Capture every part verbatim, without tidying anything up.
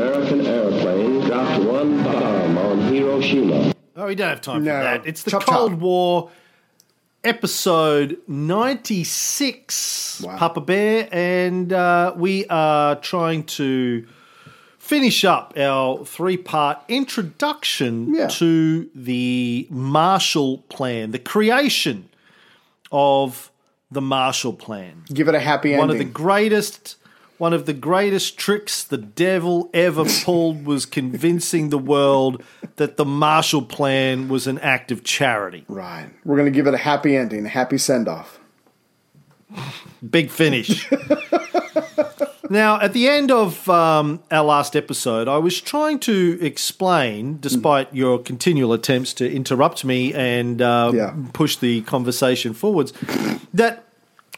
American airplanes dropped one bomb on Hiroshima. Oh, we don't have time for no. that. It's the Chop, Cold Chop. War, episode ninety-six, wow. Papa Bear, and uh, we are trying to finish up our three-part introduction yeah. to the Marshall Plan, the creation of the Marshall Plan. Give it a happy ending. One of the greatest... One of the greatest tricks the devil ever pulled was convincing the world that the Marshall Plan was an act of charity. Right. We're going to give it a happy ending, a happy send-off. Big finish. Now, at the end of um, our last episode, I was trying to explain, despite mm. your continual attempts to interrupt me and uh, yeah. push the conversation forwards, that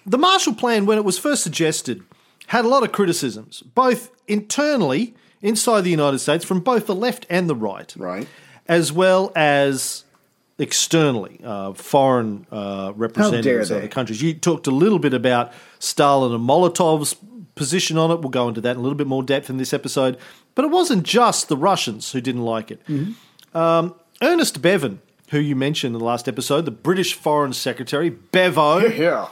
the Marshall Plan, when it was first suggested, had a lot of criticisms, both internally inside the United States from both the left and the right, right, as well as externally, uh, foreign uh, representatives of other countries. You talked a little bit about Stalin and Molotov's position on it. We'll go into that in a little bit more depth in this episode. But it wasn't just the Russians who didn't like it. Mm-hmm. Um, Ernest Bevin, who you mentioned in the last episode, the British Foreign Secretary, Bevo. Yeah, yeah.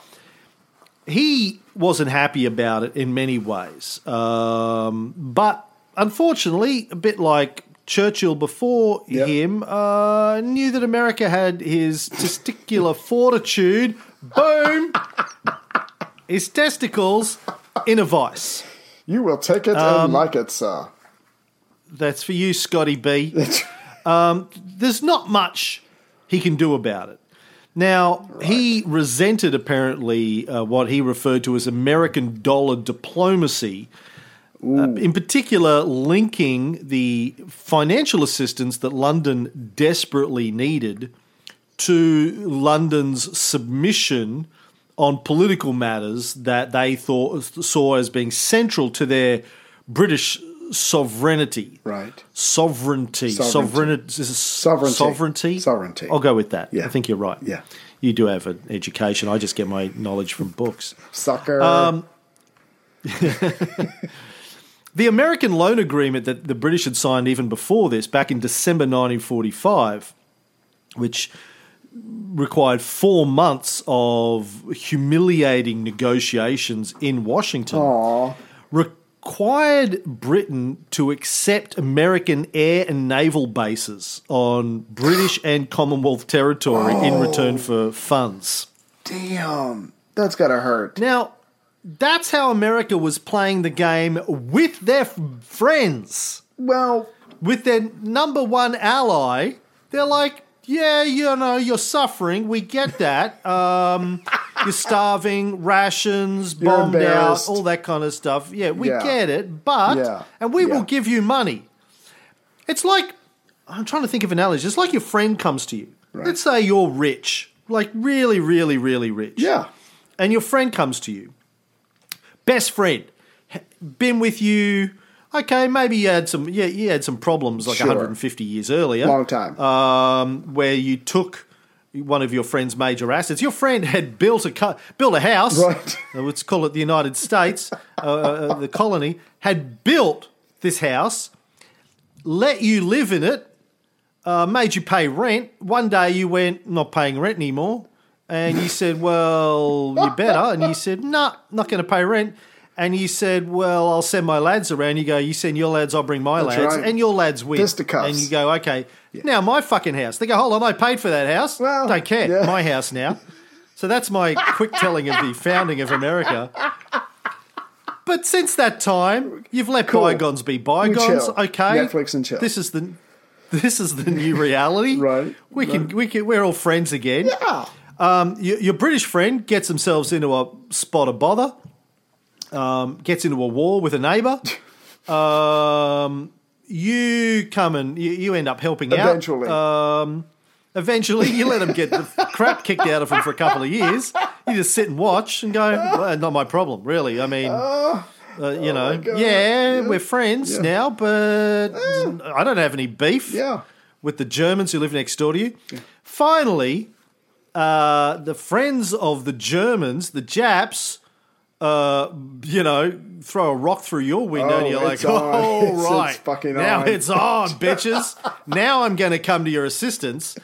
He wasn't happy about it in many ways. Um, but unfortunately, a bit like Churchill before yep. him, uh, knew that America had his testicular fortitude, boom, his testicles in a vice. You will take it um, and like it, sir. That's for you, Scotty B. um, there's not much he can do about it. Now, right. he resented, apparently, uh, what he referred to as American dollar diplomacy, uh, in particular linking the financial assistance that London desperately needed to London's submission on political matters that they thought saw as being central to their British sovereignty. Right. Sovereignty. Sovereignty. Sovereignty. Sovereignty. Sovereignty. I'll go with that. Yeah. I think you're right. Yeah. You do have an education. I just get my knowledge from books. Sucker. Um, the American loan agreement that the British had signed even before this, back in December nineteen forty-five, which required four months of humiliating negotiations in Washington. Aww. Re- required Britain to accept American air and naval bases on British and Commonwealth territory oh, in return for funds. Damn, that's gotta hurt. Now, that's how America was playing the game with their f- friends. Well, with their number one ally, they're like, yeah, you know, you're suffering. We get that. Um, you're starving, rations, you're bombed out, all that kind of stuff. Yeah, we yeah. get it, but, yeah. and we yeah. will give you money. It's like, I'm trying to think of an analogy. It's like your friend comes to you. Right. Let's say you're rich, like really, really, really rich. Yeah. And your friend comes to you. Best friend. Been with you. Okay, maybe you had some yeah, you had some problems like sure. one hundred fifty years earlier. Long time. Um, where you took one of your friend's major assets. Your friend had built a co- built a house. Right. Let's call it the United States, uh, the colony, had built this house, let you live in it, uh, made you pay rent. One day you went, not paying rent anymore. And you said, well, you better. And you said, no, nah, not going to pay rent. And you said, well, I'll send my lads around. You go, you send your lads, I'll bring my That's lads. Right. And your lads win. Fisticuffs. And you go, okay, yeah. now my fucking house. They go, hold on, I paid for that house. Well, don't care. Yeah. My house now. So that's my quick telling of the founding of America. But since that time, you've let cool. bygones be bygones. Okay. Netflix and chill. This is the this is the new reality. right. We right. can we can we're all friends again. Yeah. Um, your, your British friend gets themselves into a spot of bother. Um, gets into a war with a neighbour. Um, you come and you, you end up helping eventually. out. Um, eventually. You let them get the crap kicked out of them for a couple of years. You just sit and watch and go, well, not my problem, really. I mean, uh, you oh know, yeah, yeah, we're friends yeah. now, but uh, I don't have any beef yeah. with the Germans who live next door to you. Yeah. Finally, uh, the friends of the Germans, the Japs... uh, you know, throw a rock through your window oh, and you're like, on. oh, it's, right, it's fucking now on. It's on, bitches. Now I'm going to come to your assistance.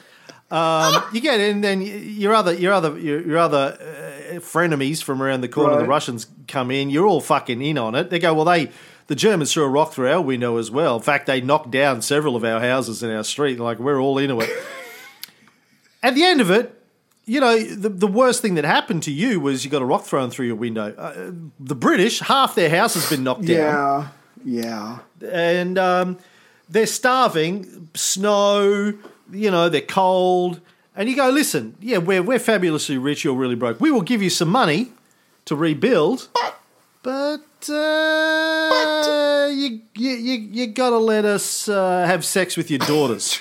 Um, you get in, then your other your other your other uh, frenemies from around the corner, right. The Russians come in. You're all fucking in on it. They go, well, they the Germans threw a rock through our window as well. In fact, they knocked down several of our houses in our street. Like, we're all into it. At the end of it, you know, the the worst thing that happened to you was you got a rock thrown through your window. Uh, the British, half their house has been knocked yeah, down. Yeah, yeah, and um, they're starving. Snow. You know, they're cold. And you go, listen, yeah, we're we're fabulously rich, you're really broke. We will give you some money to rebuild, but, but, uh, but. Uh, you you you got to let us uh, have sex with your daughters.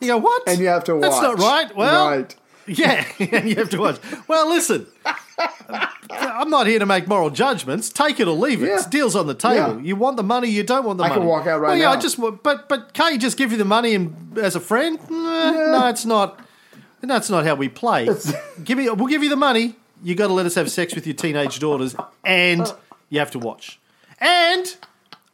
You go, what? And you have to watch. That's not right. Well, right. Yeah, and you have to watch. Well, listen, I'm not here to make moral judgments. Take it or leave it. Yeah. It's deals on the table. Yeah. You want the money, you don't want the I money. I can walk out right well, yeah, now. I just, but but can't you just give you the money and as a friend? Nah, yeah. No, it's not. That's not how we play. Give me. We'll give you the money. You got to let us have sex with your teenage daughters, and you have to watch. And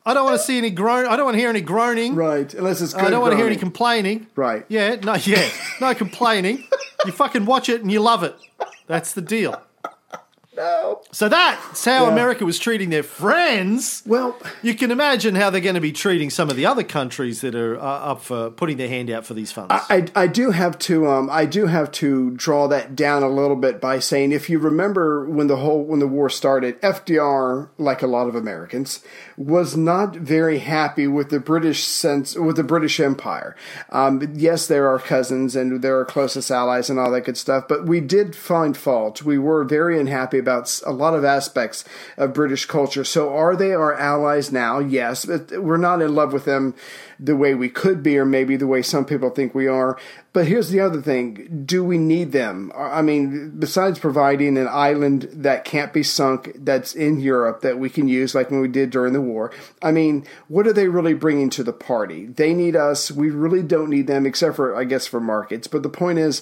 I don't want to see any groan. I don't want to hear any groaning. Right, unless it's. Good I don't groaning. want to hear any complaining. Right. Yeah. No. Yeah. No complaining. You fucking watch it and you love it. That's the deal. No. So that's how yeah. America was treating their friends. Well, you can imagine how they're going to be treating some of the other countries that are uh, up for putting their hand out for these funds. I, I, I do have to um, I do have to draw that down a little bit by saying, if you remember when the whole when the war started, F D R, like a lot of Americans, was not very happy with the British sense with the British Empire. Um, yes, they're our cousins and they're our closest allies and all that good stuff, but we did find fault. We were very unhappy about a lot of aspects of British culture. So are they our allies now? Yes, but we're not in love with them the way we could be, or maybe the way some people think we are. But here's the other thing. Do we need them? I mean, besides providing an island that can't be sunk, that's in Europe, that we can use like when we did during the war, I mean, what are they really bringing to the party? They need us. We really don't need them, except for, I guess, for markets. But the point is,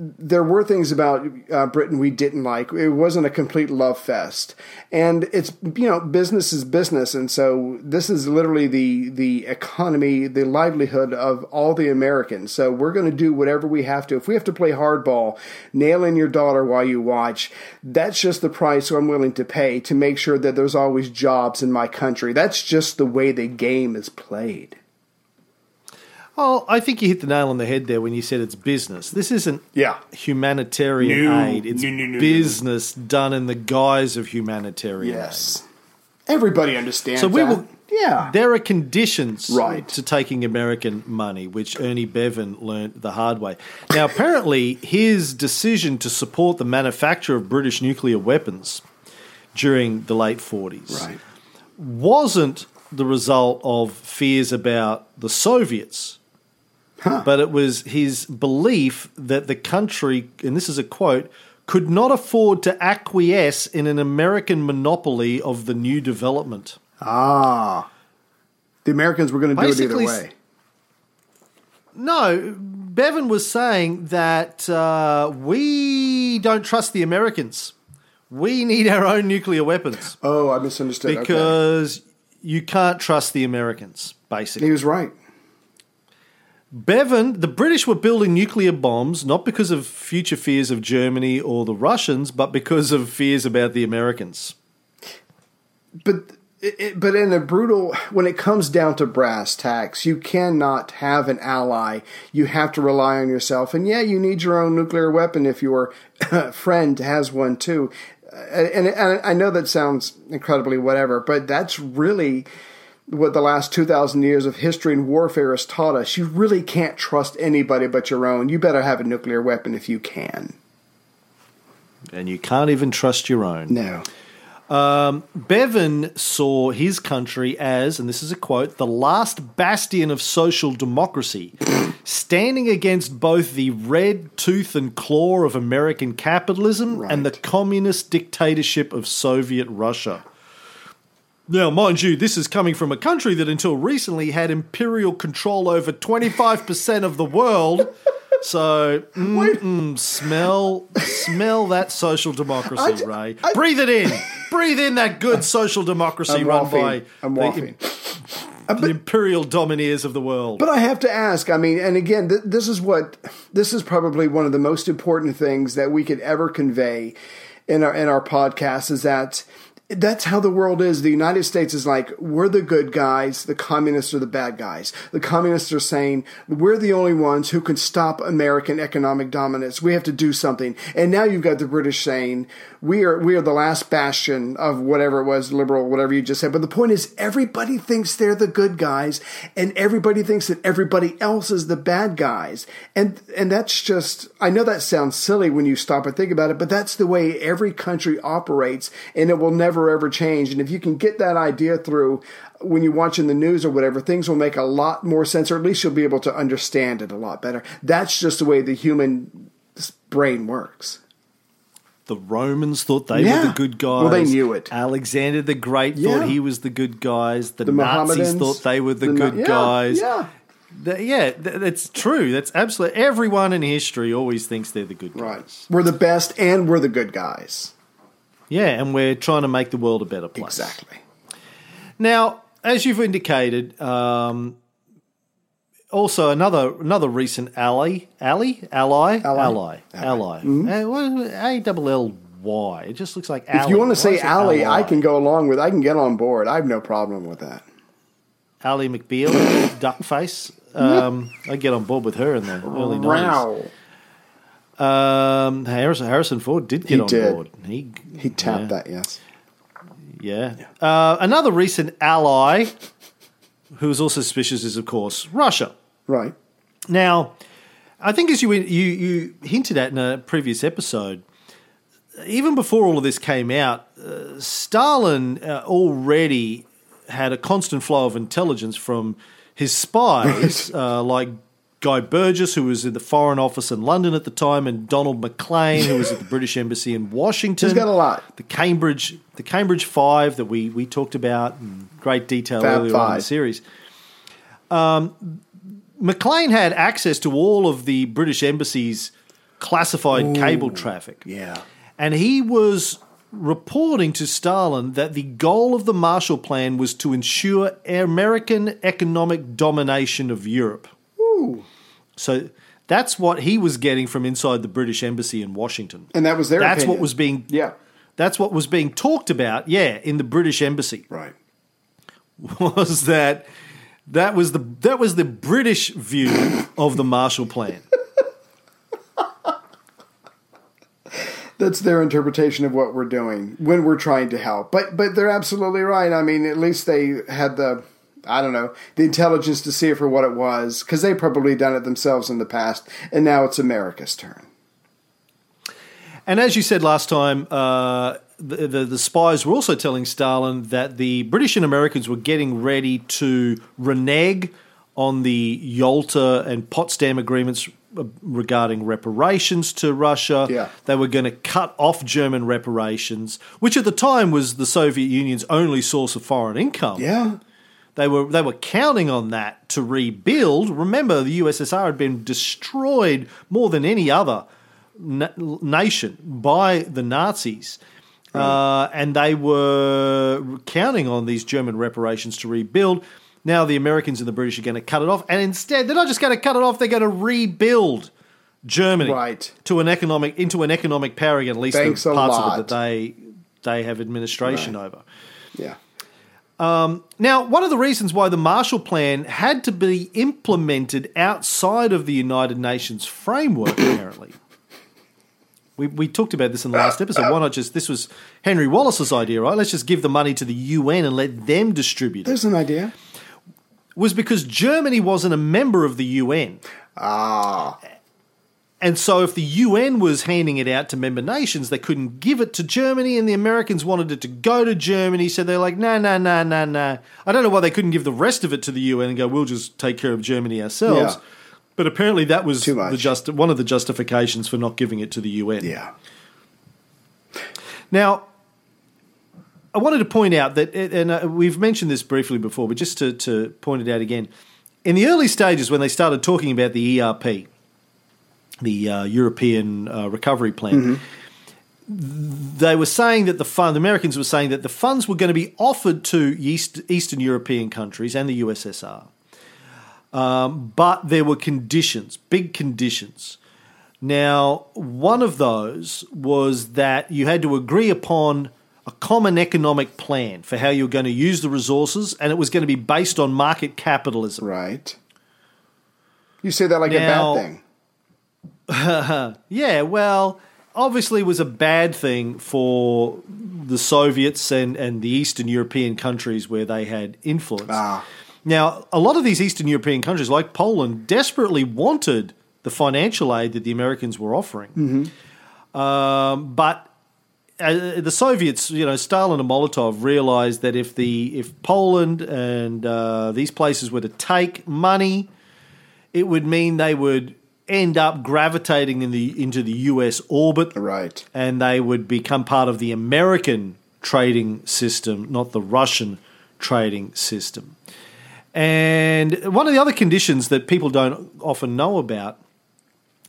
there were things about uh, Britain we didn't like. It wasn't a complete love fest. And it's, you know, business is business. And so this is literally the, the economy, the livelihood of all the Americans. So we're going to do whatever we have to. If we have to play hardball, nail in your daughter while you watch, that's just the price I'm willing to pay to make sure that there's always jobs in my country. That's just the way the game is played. Well, I think you hit the nail on the head there when you said it's business. This isn't yeah. humanitarian no, aid. It's no, no, no, business no. done in the guise of humanitarian yes. aid. Everybody understands so we that. Will, yeah. There are conditions right. to taking American money, which Ernie Bevin learned the hard way. Now, apparently, his decision to support the manufacture of British nuclear weapons during the late forties right. wasn't the result of fears about the Soviets. Huh. But it was his belief that the country, and this is a quote, could not afford to acquiesce in an American monopoly of the new development. Ah. The Americans were going to Basically, do it either way. No, Bevin was saying that uh, we don't trust the Americans. We need our own nuclear weapons. Oh, I misunderstood. Because okay. you can't trust the Americans, basically. He was right. Bevin, the British were building nuclear bombs not because of future fears of Germany or the Russians, but because of fears about the Americans. But it, but in a brutal, when it comes down to brass tacks, you cannot have an ally. You have to rely on yourself. And yeah, you need your own nuclear weapon if your friend has one too. And, and I know that sounds incredibly whatever, but that's really what the last two thousand years of history and warfare has taught us. You really can't trust anybody but your own. You better have a nuclear weapon if you can. And you can't even trust your own. No. Um, Bevin saw his country as, and this is a quote, the last bastion of social democracy, standing against both the red tooth and claw of American capitalism right. and the communist dictatorship of Soviet Russia. Now, mind you, this is coming from a country that until recently had imperial control over twenty-five percent of the world So, mm, mm, smell, smell that social democracy, d- Ray. I, Breathe it in. Breathe in that good social democracy I'm run waffing. by I'm the, uh, but, the imperial domineers of the world. But I have to ask. I mean, and again, th- this is what this is probably one of the most important things that we could ever convey in our in our podcast is that. That's how the world is. The United States is like, we're the good guys. The communists are the bad guys. The communists are saying, we're the only ones who can stop American economic dominance. We have to do something. And now you've got the British saying, we are, we are the last bastion of whatever it was, liberal, whatever you just said. But the point is, everybody thinks they're the good guys and everybody thinks that everybody else is the bad guys. And, and that's just, I know that sounds silly when you stop and think about it, but that's the way every country operates and it will never ever change. And if you can get that idea through when you're watching the news or whatever, things will make a lot more sense, or at least you'll be able to understand it a lot better. That's just the way the human brain works. The Romans thought they yeah. were the good guys. Well, they knew it. Alexander the Great yeah. thought he was the good guys. The, the Nazis thought they were the, the good Na- yeah, guys. Yeah. The, yeah, th- that's true. That's absolute. Everyone in history always thinks they're the good guys. Right. We're the best and we're the good guys. Yeah, and we're trying to make the world a better place. Exactly. Now, as you've indicated, um, also another another recent ally, ally, ally, ally, ally, ally. A double L Y. It just looks like ally. If you want to say ally, I can go along with. I can get on board. I have no problem with that. Ally McBeal, Duckface. Um, I get on board with her in the early nineties. Um, Harrison, Harrison Ford did get he on did. board. He he tapped yeah. that, yes. Yeah. yeah. Uh, another recent ally who's also suspicious is, of course, Russia. Right. Now, I think as you you, you hinted at in a previous episode, even before all of this came out, uh, Stalin uh, already had a constant flow of intelligence from his spies, right. uh, like Guy Burgess, who was in the Foreign Office in London at the time, and Donald Maclean, who was at the British Embassy in Washington. He's got a lot. The Cambridge the Cambridge Five that we, we talked about in great detail Fab earlier five. on in the series. Um, Maclean had access to all of the British Embassy's classified Ooh, cable traffic. Yeah. And he was reporting to Stalin that the goal of the Marshall Plan was to ensure American economic domination of Europe. So that's what he was getting from inside the British Embassy in Washington, and that was their. That's opinion. what was being. Yeah, that's what was being talked about. Yeah, in the British Embassy, right? Was that that was the that was the British view of the Marshall Plan? That's their interpretation of what we're doing when we're trying to help. But but they're absolutely right. I mean, at least they had the. I don't know, the intelligence to see it for what it was, because they probably done it themselves in the past, and now it's America's turn. And as you said last time, uh, the, the, the spies were also telling Stalin that the British and Americans were getting ready to renege on the Yalta and Potsdam agreements regarding reparations to Russia. Yeah. They were going to cut off German reparations, which at the time was the Soviet Union's only source of foreign income. Yeah. They were they were counting on that to rebuild. Remember, the U S S R had been destroyed more than any other na- nation by the Nazis, mm. uh, and they were counting on these German reparations to rebuild. Now the Americans and the British are going to cut it off, and instead they're not just going to cut it off; they're going to rebuild Germany right. to an economic into an economic power again, at least Thanks the parts of it that they they have administration right. over. Yeah. Um, now, one of the reasons why the Marshall Plan had to be implemented outside of the United Nations framework, apparently, we we talked about this in the last episode. Why not just this was Henry Wallace's idea, right? Let's just give the money to the U N and let them distribute it. There's an idea. Was because Germany wasn't a member of the U N. Ah. And so if the U N was handing it out to member nations, they couldn't give it to Germany, and the Americans wanted it to go to Germany, so they're like, no, no, no, no, no. I don't know why they couldn't give the rest of it to the U N and go, we'll just take care of Germany ourselves. Yeah. But apparently that was the just, one of the justifications for not giving it to the U N. Yeah. Now, I wanted to point out that, and we've mentioned this briefly before, but just to, to point it out again, in the early stages when they started talking about the E R P, the uh, European uh, Recovery Plan. Mm-hmm. They were saying that the fund, the Americans were saying that the funds were going to be offered to East, Eastern European countries and the U S S R. Um, but there were conditions, big conditions. Now, one of those was that you had to agree upon a common economic plan for how you were going to use the resources, and it was going to be based on market capitalism. Right. You say that like now, a bad thing. Uh, yeah, well, obviously it was a bad thing for the Soviets and, and the Eastern European countries where they had influence. Ah. Now, a lot of these Eastern European countries, like Poland, desperately wanted the financial aid that the Americans were offering. Mm-hmm. Um, but uh, the Soviets, you know, Stalin and Molotov realized that if the if Poland and uh, these places were to take money, it would mean they would end up gravitating in the into the U S orbit, right? And they would become part of the American trading system, not the Russian trading system. And one of the other conditions that people don't often know about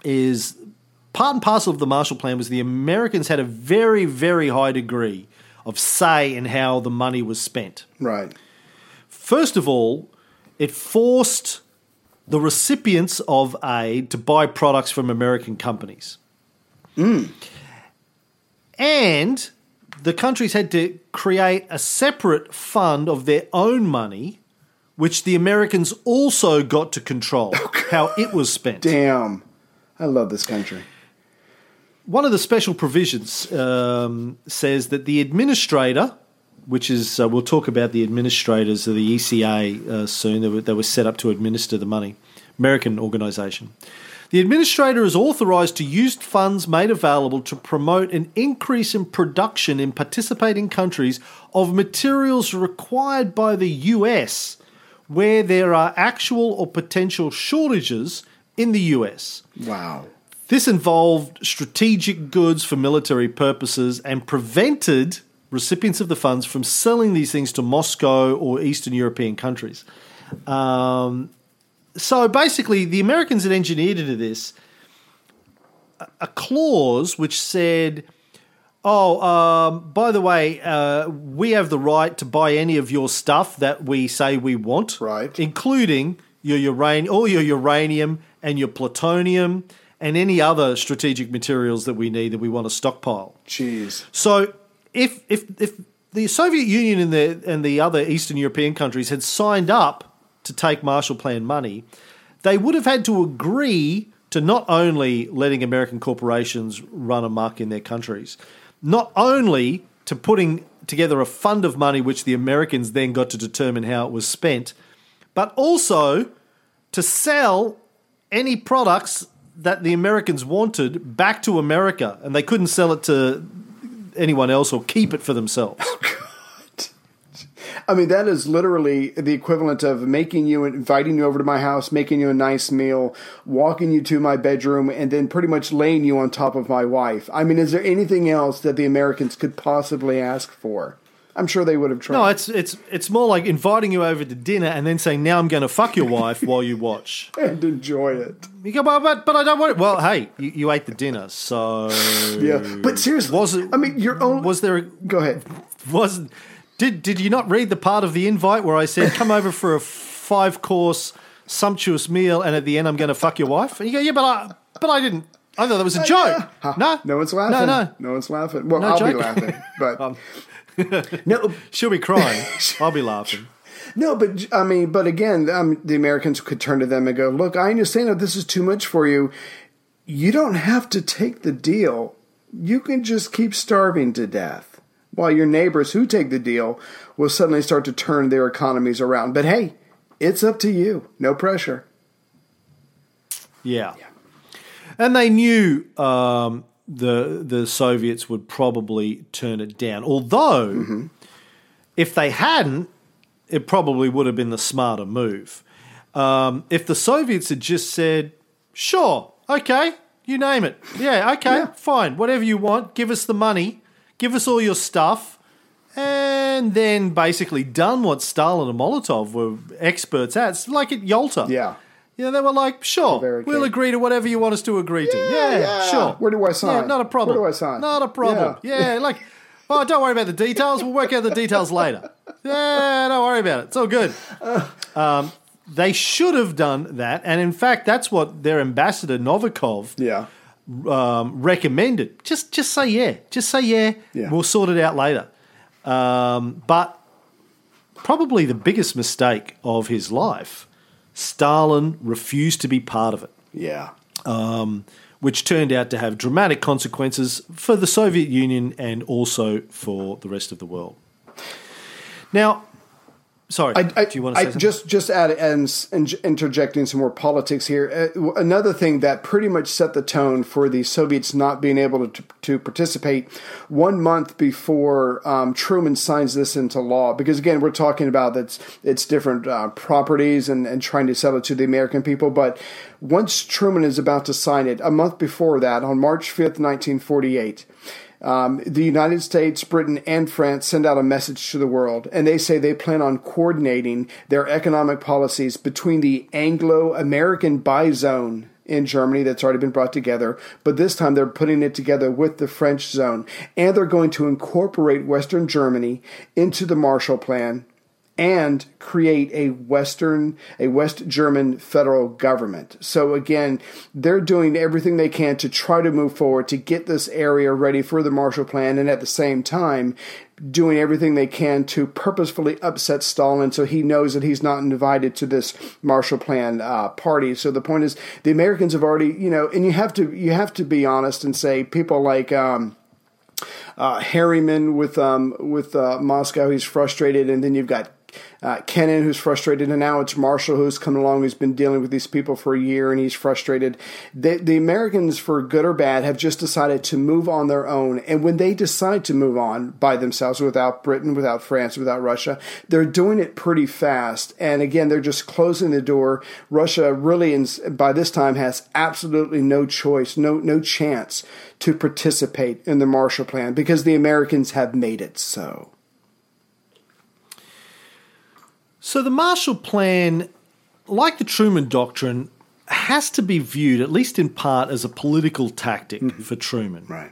is part and parcel of the Marshall Plan was the Americans had a very, very high degree of say in how the money was spent. Right. First of all, it forced the recipients of aid to buy products from American companies. Mm. And the countries had to create a separate fund of their own money, which the Americans also got to control how it was spent. Damn. I love this country. One of the special provisions um, says that the administrator, which is, uh, we'll talk about the administrators of the E C A uh, soon. They were, they were set up to administer the money. American organization. The administrator is authorized to use funds made available to promote an increase in production in participating countries of materials required by the U S where there are actual or potential shortages in the U S. Wow. This involved strategic goods for military purposes and prevented recipients of the funds from selling these things to Moscow or Eastern European countries. Um, so basically, the Americans had engineered into this a clause which said, oh, um, by the way, uh, we have the right to buy any of your stuff that we say we want, right, including your uranium, all your uranium and your plutonium and any other strategic materials that we need that we want to stockpile. Jeez. So if if if the Soviet Union and the and the other Eastern European countries had signed up to take Marshall Plan money, they would have had to agree to not only letting American corporations run amok in their countries, not only to putting together a fund of money which the Americans then got to determine how it was spent, but also to sell any products that the Americans wanted back to America, and they couldn't sell it to anyone else or keep it for themselves. Oh, God. I mean, that is literally the equivalent of making you, inviting you over to my house, making you a nice meal, walking you to my bedroom, and then pretty much laying you on top of my wife. I mean, is there anything else that the Americans could possibly ask for? I'm sure they would have tried. No, it's it's it's more like inviting you over to dinner and then saying, now I'm going to fuck your wife while you watch. And enjoy it. You go, but, but, but I don't want it. Well, hey, you, you ate the dinner, so... Yeah, but seriously, was it, I mean, your own... Was there... A, go ahead. Was Did did you not read the part of the invite where I said, come over for a five-course sumptuous meal and at the end I'm going to fuck your wife? And you go, yeah, but I, but I didn't. I thought that was a joke. Uh, no? No one's laughing. No, no. No one's laughing. Well, no I'll joke. be laughing, but... um, no, she'll be crying. I'll be laughing. No, but I mean, but again, um, the Americans could turn to them and go, "Look, I understand that this is too much for you. You don't have to take the deal. You can just keep starving to death." While your neighbors who take the deal will suddenly start to turn their economies around. But hey, it's up to you. No pressure. Yeah, yeah. And they knew. Um, the the Soviets would probably turn it down. Although, mm-hmm. if they hadn't, it probably would have been the smarter move. Um, if the Soviets had just said, sure, okay, you name it. Yeah, okay, yeah. fine, whatever you want, give us the money, give us all your stuff, and then basically done what Stalin and Molotov were experts at. It's like at Yalta. Yeah. You know, they were like, sure, we'll agree to whatever you want us to agree yeah, to. Yeah, yeah, sure. Where do I sign? Yeah, not a problem. Where do I sign? Not a problem. Yeah, yeah like, oh, don't worry about the details. We'll work out the details later. Yeah, don't worry about it. It's all good. Um, they should have done that. And in fact, that's what their ambassador, Novikov, yeah. um, recommended. Just just say yeah. Just say yeah. yeah. We'll sort it out later. Um, but probably the biggest mistake of his life, Stalin refused to be part of it. Yeah. Um, which turned out to have dramatic consequences for the Soviet Union and also for the rest of the world. Now, sorry, I, I, do you want to say I something? Just, just add and, and interjecting some more politics here. Uh, another thing that pretty much set the tone for the Soviets not being able to, to participate one month before um, Truman signs this into law. Because, again, we're talking about that's it's different uh, properties and, and trying to sell it to the American people. But once Truman is about to sign it, a month before that, on March fifth, nineteen forty-eight, Um, the United States, Britain, and France send out a message to the world, and they say they plan on coordinating their economic policies between the Anglo-American buy zone in Germany that's already been brought together, but this time they're putting it together with the French zone, and they're going to incorporate Western Germany into the Marshall Plan and create a Western, a West German federal government. So again, they're doing everything they can to try to move forward to get this area ready for the Marshall Plan, and at the same time, doing everything they can to purposefully upset Stalin so he knows that he's not invited to this Marshall Plan uh, party. So the point is, the Americans have already, you know, and you have to you have to be honest and say people like Um, uh, Harriman with um, with uh, Moscow, he's frustrated, and then you've got Uh, Kennan, who's frustrated, and now it's Marshall who's come along, who's been dealing with these people for a year, and he's frustrated. The, the Americans, for good or bad, have just decided to move on their own, and when they decide to move on by themselves, without Britain, without France, without Russia, they're doing it pretty fast, and again, they're just closing the door. Russia really, ins- by this time, has absolutely no choice, no no chance to participate in the Marshall Plan, because the Americans have made it so. So the Marshall Plan, like the Truman Doctrine, has to be viewed, at least in part, as a political tactic mm-hmm. for Truman. Right.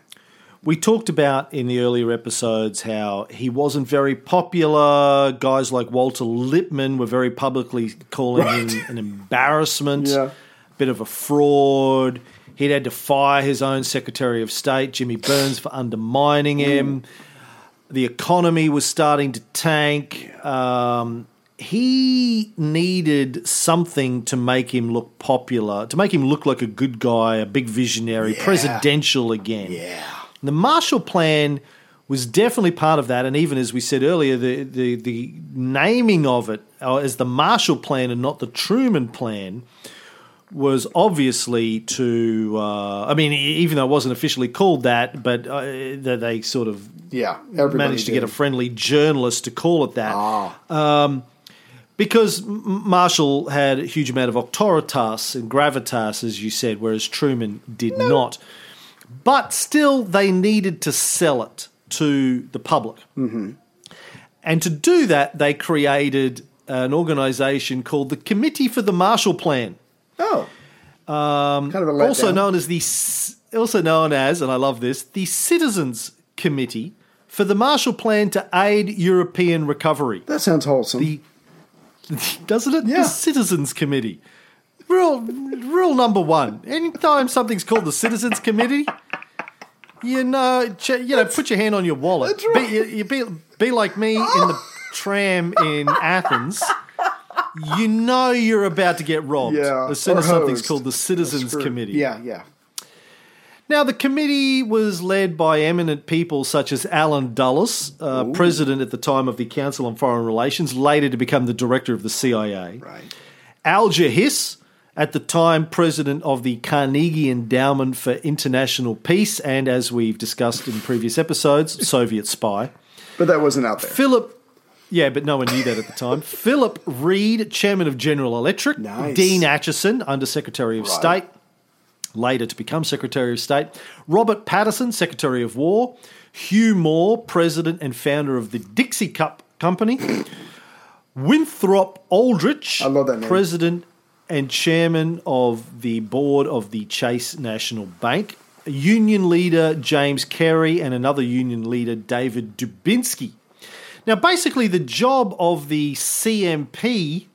We talked about in the earlier episodes how he wasn't very popular. Guys like Walter Lippmann were very publicly calling right. him an embarrassment, yeah. a bit of a fraud. He'd had to fire his own Secretary of State, Jimmy Burns, for undermining him. Mm. The economy was starting to tank. Um, he needed something to make him look popular, to make him look like a good guy, a big visionary, yeah. presidential again. Yeah. The Marshall Plan was definitely part of that, and even as we said earlier, the, the, the naming of it as the Marshall Plan and not the Truman Plan was obviously to, uh, I mean, even though it wasn't officially called that, but uh, they sort of yeah, managed to did. get a friendly journalist to call it that. Ah. Um, because Marshall had a huge amount of auctoritas and gravitas, as you said, whereas Truman did no. not. But still, they needed to sell it to the public. Mm-hmm. And to do that, they created an organization called the Committee for the Marshall Plan. Oh, um, kind of a letdown. Also known as the, also known as, and I love this, the Citizens Committee for the Marshall Plan to Aid European Recovery. That sounds wholesome, the, doesn't it? Yeah. The Citizens Committee. Rule, rule number one: anytime something's called the Citizens Committee, you know, ch- you know, that's, put your hand on your wallet. That's right. Be, you, you be, be like me in the tram in Athens. You know you're about to get robbed yeah, as soon as something's called the Citizens Committee. Yeah, yeah. Now, the committee was led by eminent people such as Alan Dulles, uh, president at the time of the Council on Foreign Relations, later to become the director of the C I A. Right. Alger Hiss, at the time president of the Carnegie Endowment for International Peace, and as we've discussed in previous episodes, Soviet spy. But that wasn't out there. Philip... Yeah, but no one knew that at the time. Philip Reed, chairman of General Electric. Nice. Dean Acheson, undersecretary of right. state, later to become secretary of state. Robert Patterson, secretary of war. Hugh Moore, president and founder of the Dixie Cup Company. Winthrop Aldrich, I love that name. president and chairman of the board of the Chase National Bank. Union leader James Carey and another union leader David Dubinsky. Now, basically, the job of the C M P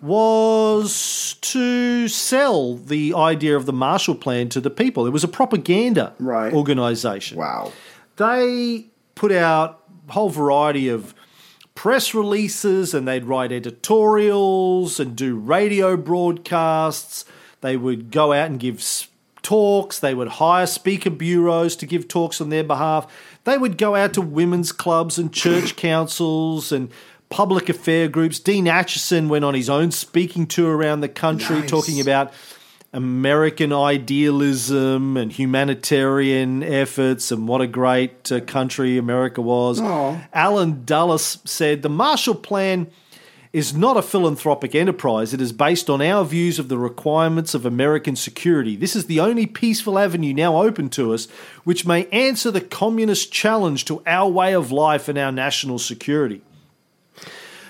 was to sell the idea of the Marshall Plan to the people. It was a propaganda right. organisation. Wow. They put out a whole variety of press releases, and they'd write editorials and do radio broadcasts. They would go out and give talks. They would hire speaker bureaus to give talks on their behalf. They would go out to women's clubs and church councils and public affair groups. Dean Acheson went on his own speaking tour around the country nice. talking about American idealism and humanitarian efforts and what a great uh, country America was. Aww. Alan Dulles said, "The Marshall Plan is not a philanthropic enterprise. It is based on our views of the requirements of American security. This is the only peaceful avenue now open to us which may answer the communist challenge to our way of life and our national security."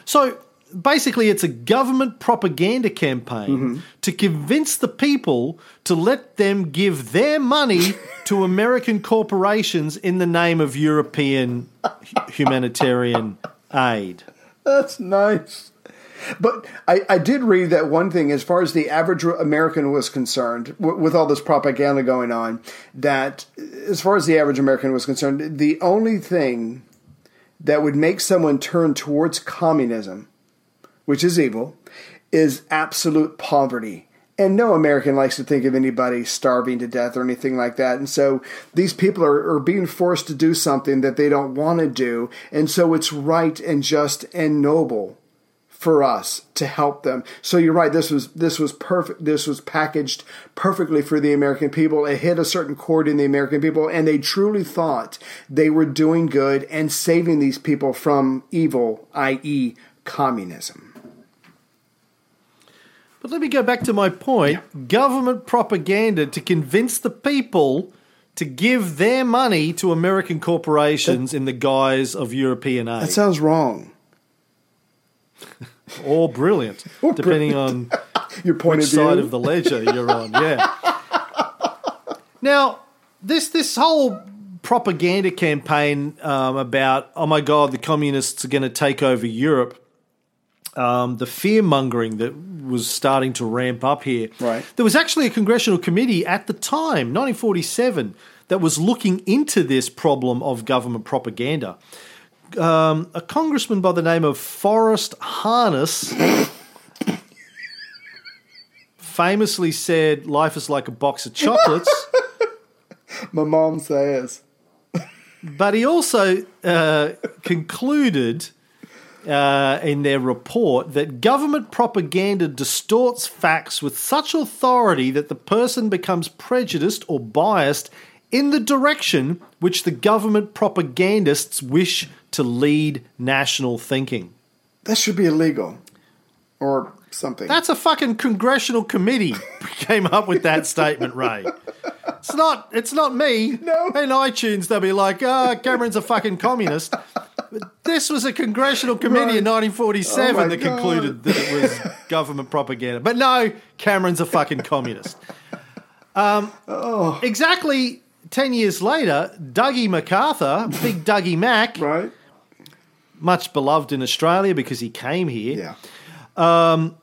So basically, it's a government propaganda campaign mm-hmm. to convince the people to let them give their money to American corporations in the name of European humanitarian aid. That's nice. But I, I did read that one thing, as far as the average American was concerned, w- with all this propaganda going on, that as far as the average American was concerned, the only thing that would make someone turn towards communism, which is evil, is absolute poverty. And no American likes to think of anybody starving to death or anything like that. And so these people are, are being forced to do something that they don't want to do. And so it's right and just and noble for us to help them. So you're right. This was this was perfect. This was packaged perfectly for the American people. It hit a certain chord in the American people, and they truly thought they were doing good and saving these people from evil, that is, communism. But let me go back to my point. Yeah. Government propaganda to convince the people to give their money to American corporations that, in the guise of European aid. That sounds wrong. or brilliant, or depending brilliant. on your point which of view. Side of the ledger you're on. Yeah. Now, this this whole propaganda campaign um, about, oh my God, the communists are going to take over Europe, um, the fear-mongering that was starting to ramp up here. Right. There was actually a congressional committee at the time, nineteen forty-seven, that was looking into this problem of government propaganda. Um, a congressman by the name of Forrest Harness famously said, "Life is like a box of chocolates." My mom says. But he also uh, concluded... Uh, in their report that government propaganda distorts facts with such authority that the person becomes prejudiced or biased in the direction which the government propagandists wish to lead national thinking. That should be illegal or something. That's a fucking congressional committee came up with that statement, Ray. It's not, it's not me. No. In iTunes, they'll be like, oh, Cameron's a fucking communist. This was a congressional committee right. in nineteen forty-seven oh that God. concluded that it was government propaganda. But no, Cameron's a fucking communist. Um, oh. Exactly ten years later, Dougie MacArthur, Big Dougie Mac, right. much beloved in Australia because he came here, yeah. um,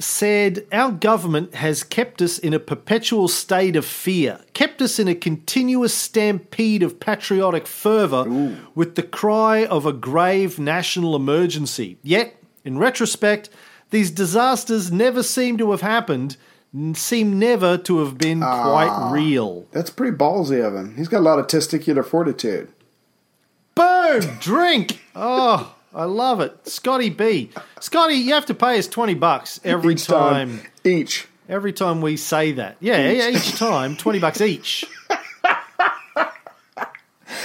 said, "Our government has kept us in a perpetual state of fear, kept us in a continuous stampede of patriotic fervour Ooh. with the cry of a grave national emergency. Yet, in retrospect, these disasters never seem to have happened, seem never to have been ah, quite real." That's pretty ballsy of him. He's got a lot of testicular fortitude. Boom! Drink! Oh, I love it. Scotty B. Scotty, you have to pay us twenty bucks every each time, time. Each. Every time we say that. Yeah, each, yeah, each time, twenty bucks each.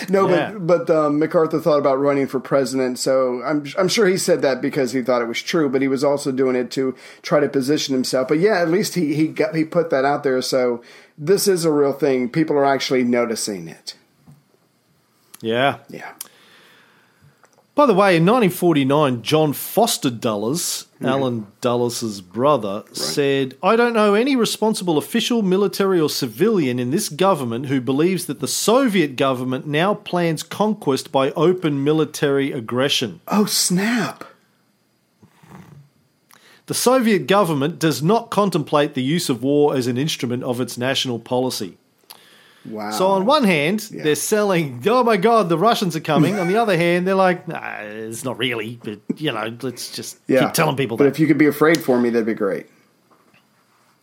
no, yeah. but, but um, MacArthur thought about running for president, so I'm, I'm sure he said that because he thought it was true, but he was also doing it to try to position himself. But yeah, at least he, he, got, he put that out there, so this is a real thing. People are actually noticing it. Yeah. Yeah. By the way, in nineteen forty-nine, John Foster Dulles, yeah. Alan Dulles' brother, right. said, "I don't know any responsible official, military or civilian in this government who believes that the Soviet government now plans conquest by open military aggression." Oh, snap. "The Soviet government does not contemplate the use of war as an instrument of its national policy." Wow. So on one hand, yeah. they're selling, oh my God, the Russians are coming. On the other hand, they're like, nah, it's not really, but, you know, let's just yeah. keep telling people but that. But if you could be afraid for me, that'd be great.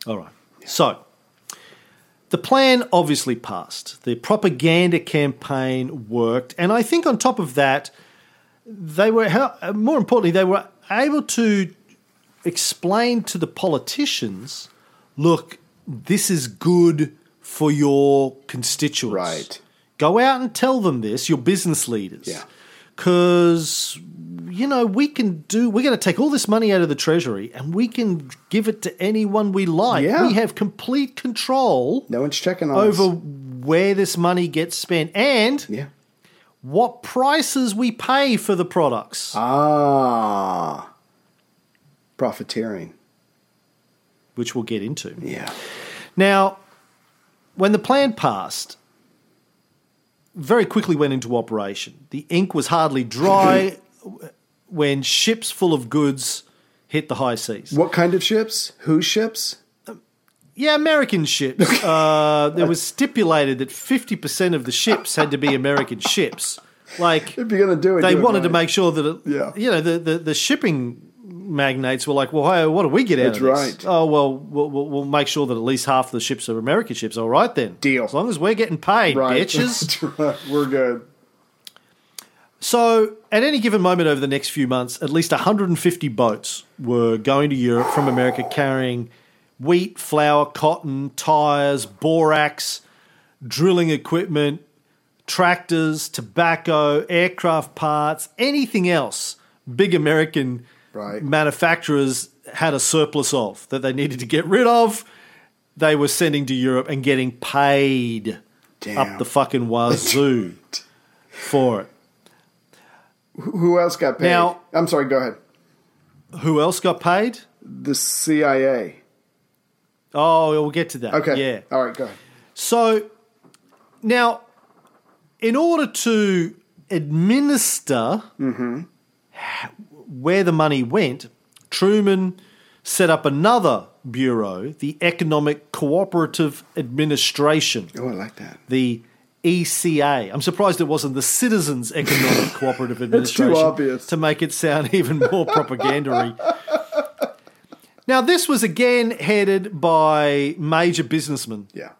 All right. Yeah. So the plan obviously passed. The propaganda campaign worked. And I think on top of that, they were, more importantly, they were able to explain to the politicians, look, this is good for your constituents. Right. Go out and tell them this, your business leaders. Yeah. Because, you know, we can do, we're going to take all this money out of the treasury and we can give it to anyone we like. Yeah. We have complete control. No one's checking on over us. Where this money gets spent and yeah. what prices we pay for the products. Ah. Profiteering. Which we'll get into. Yeah. Now, when the plan passed, very quickly went into operation. The ink was hardly dry when ships full of goods hit the high seas. What kind of ships? Whose ships? Uh, yeah, American ships. uh, it was stipulated that fifty percent of the ships had to be American ships. Like, if you're going to do it, they do wanted it, right? to make sure that, it, yeah. you know, the, the, the shipping magnates were like, well, hey, what do we get out That's of this? That's right. Oh, well, well, we'll make sure that at least half the ships are American ships. All right, then. Deal. As long as we're getting paid, right. bitches. Right. We're good. So at any given moment over the next few months, at least one hundred fifty boats were going to Europe from America carrying wheat, flour, cotton, tires, borax, drilling equipment, tractors, tobacco, aircraft parts, anything else big American Right. manufacturers had a surplus of that they needed to get rid of, they were sending to Europe and getting paid Damn. Up the fucking wazoo for it. Who else got paid? Now, I'm sorry, go ahead. Who else got paid? The C I A. Oh, we'll get to that. Okay. Yeah. All right, go ahead. So now, in order to administer mm-hmm. where the money went, Truman set up another bureau, the Economic Cooperative Administration. Oh, I like that. The E C A. I'm surprised it wasn't the Citizens Economic Cooperative Administration. It's too obvious. To make it sound even more propagandary. Now, this was again headed by major businessmen yeah.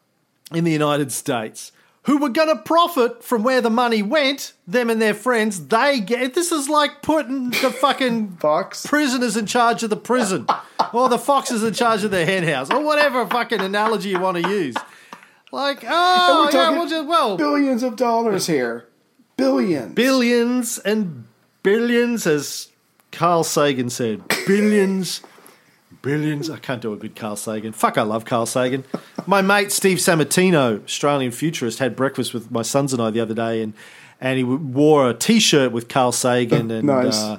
in the United States who were going to profit from where the money went, them and their friends, they get... This is like putting the fucking Fox. Prisoners in charge of the prison or the foxes in charge of the hen house or whatever fucking analogy you want to use. Like, oh, we're yeah, we'll just... Well, billions of dollars here. Billions. Billions and billions, as Carl Sagan said. Billions, billions. I can't do a good Carl Sagan. Fuck, I love Carl Sagan. My mate Steve Sammartino, Australian futurist, had breakfast with my sons and I the other day, and, and he wore a T-shirt with Carl Sagan and nice. uh,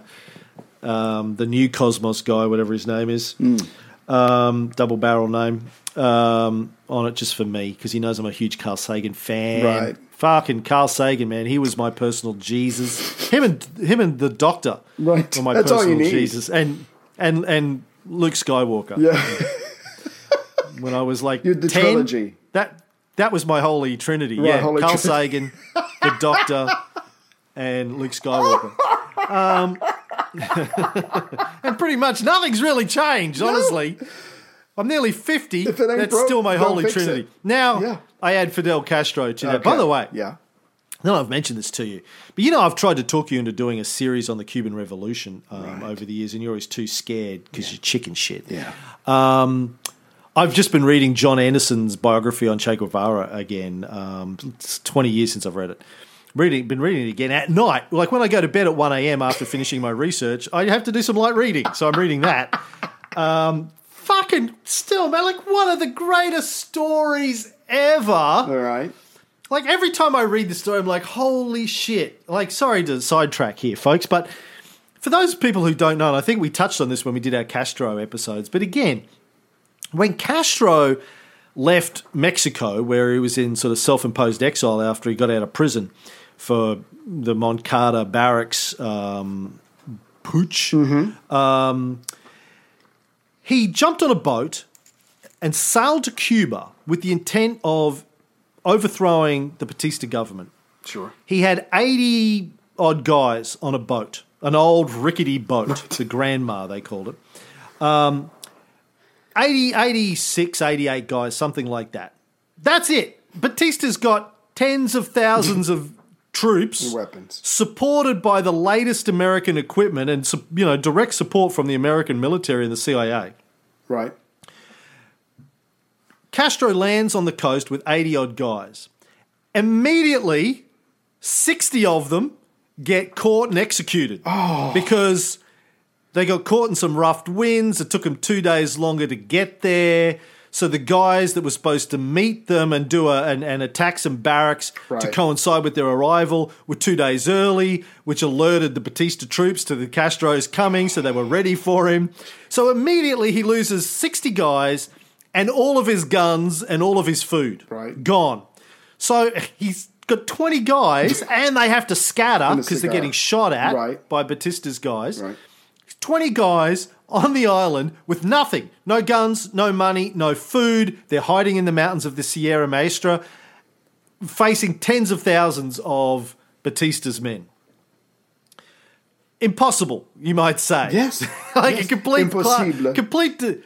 um, the new Cosmos guy, whatever his name is, mm. um, double barrel name, um, on it just for me because he knows I'm a huge Carl Sagan fan. Right. Fucking Carl Sagan, man, he was my personal Jesus. Him and him and the Doctor right. were my That's personal all you need. Jesus, and and and Luke Skywalker. Yeah. When I was like ten, trilogy. that that was my holy trinity. Right, yeah, holy Carl tr- Sagan, the Doctor, and Luke Skywalker. Um, and pretty much nothing's really changed. No. Honestly, I'm nearly fifty. That's broke, still my holy trinity. It. Now yeah. I add Fidel Castro to that. Okay. By the way, yeah. No, I've mentioned this to you, but you know I've tried to talk you into doing a series on the Cuban Revolution um, right. over the years, and you're always too scared because yeah. you're chicken shit. Yeah. Um, I've just been reading John Anderson's biography on Che Guevara again. Um, it's twenty years since I've read it. Reading, been reading it again at night. Like when I go to bed at one a.m. after finishing my research, I have to do some light reading, so I'm reading that. Um, fucking still, man, like one of the greatest stories ever. All right. Like, every time I read this story, I'm like, holy shit. Like, sorry to sidetrack here, folks, but for those people who don't know, and I think we touched on this when we did our Castro episodes, but again, when Castro left Mexico, where he was in sort of self-imposed exile after he got out of prison for the Moncada barracks um, putsch, mm-hmm. um, he jumped on a boat and sailed to Cuba with the intent of overthrowing the Batista government. Sure. He had eighty-odd guys on a boat, an old rickety boat, the Grandma they called it. Um, eighty, eighty-six, eighty-eight guys, something like that. That's it. Batista's got tens of thousands of troops, weapons, supported by the latest American equipment and, you know, direct support from the American military and the C I A. Right. Castro lands on the coast with eighty-odd guys. Immediately, sixty of them get caught and executed oh. because they got caught in some rough winds. It took them two days longer to get there. So the guys that were supposed to meet them and do a, and, and attack some barracks right. to coincide with their arrival were two days early, which alerted the Batista troops to the Castro's coming, so they were ready for him. So immediately he loses sixty guys and all of his guns and all of his food. Right. Gone. So he's got twenty guys and they have to scatter because they're getting shot at right. by Batista's guys. Right. twenty guys on the island with nothing. No guns, no money, no food. They're hiding in the mountains of the Sierra Maestra, facing tens of thousands of Batista's men. Impossible, you might say. Yes. like yes. a complete... Impossible. Complete... De-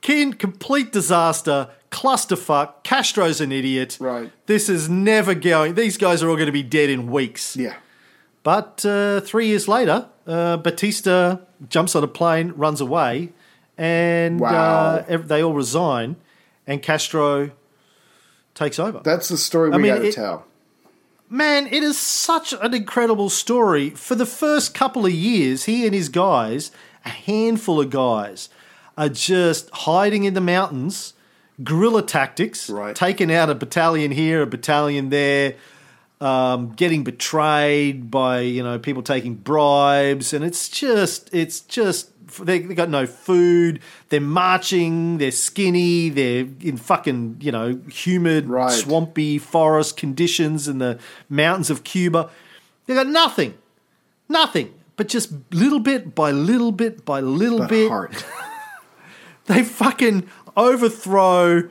Kin, complete disaster, clusterfuck, Castro's an idiot. Right. This is never going... These guys are all going to be dead in weeks. Yeah. But uh, three years later, uh, Batista jumps on a plane, runs away, and wow. uh, they all resign, and Castro takes over. That's the story we I mean, got to tell. Man, it is such an incredible story. For the first couple of years, he and his guys, a handful of guys... are just hiding in the mountains, guerrilla tactics, right. taking out a battalion here, a battalion there, um, getting betrayed by, you know, people taking bribes, and it's just it's just they they got no food. They're marching. They're skinny. They're in fucking you know humid, right. swampy forest conditions in the mountains of Cuba. They got nothing, nothing, but just little bit by little bit by little but bit. Heart. They fucking overthrow.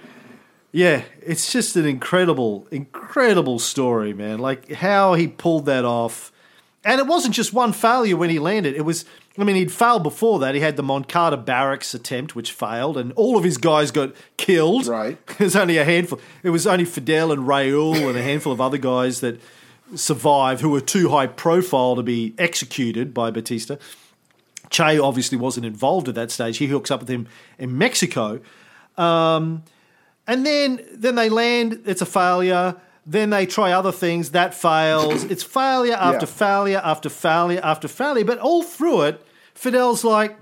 Yeah, it's just an incredible, incredible story, man. Like how he pulled that off. And it wasn't just one failure when he landed. It was, I mean, he'd failed before that. He had the Moncada barracks attempt, which failed, and all of his guys got killed. Right. There's only a handful. It was only Fidel and Raul and a handful of other guys that survived who were too high profile to be executed by Batista. Che obviously wasn't involved at that stage. He hooks up with him in Mexico. Um, and then then they land. It's a failure. Then they try other things. That fails. It's failure after yeah. failure after failure after failure. But all through it, Fidel's like,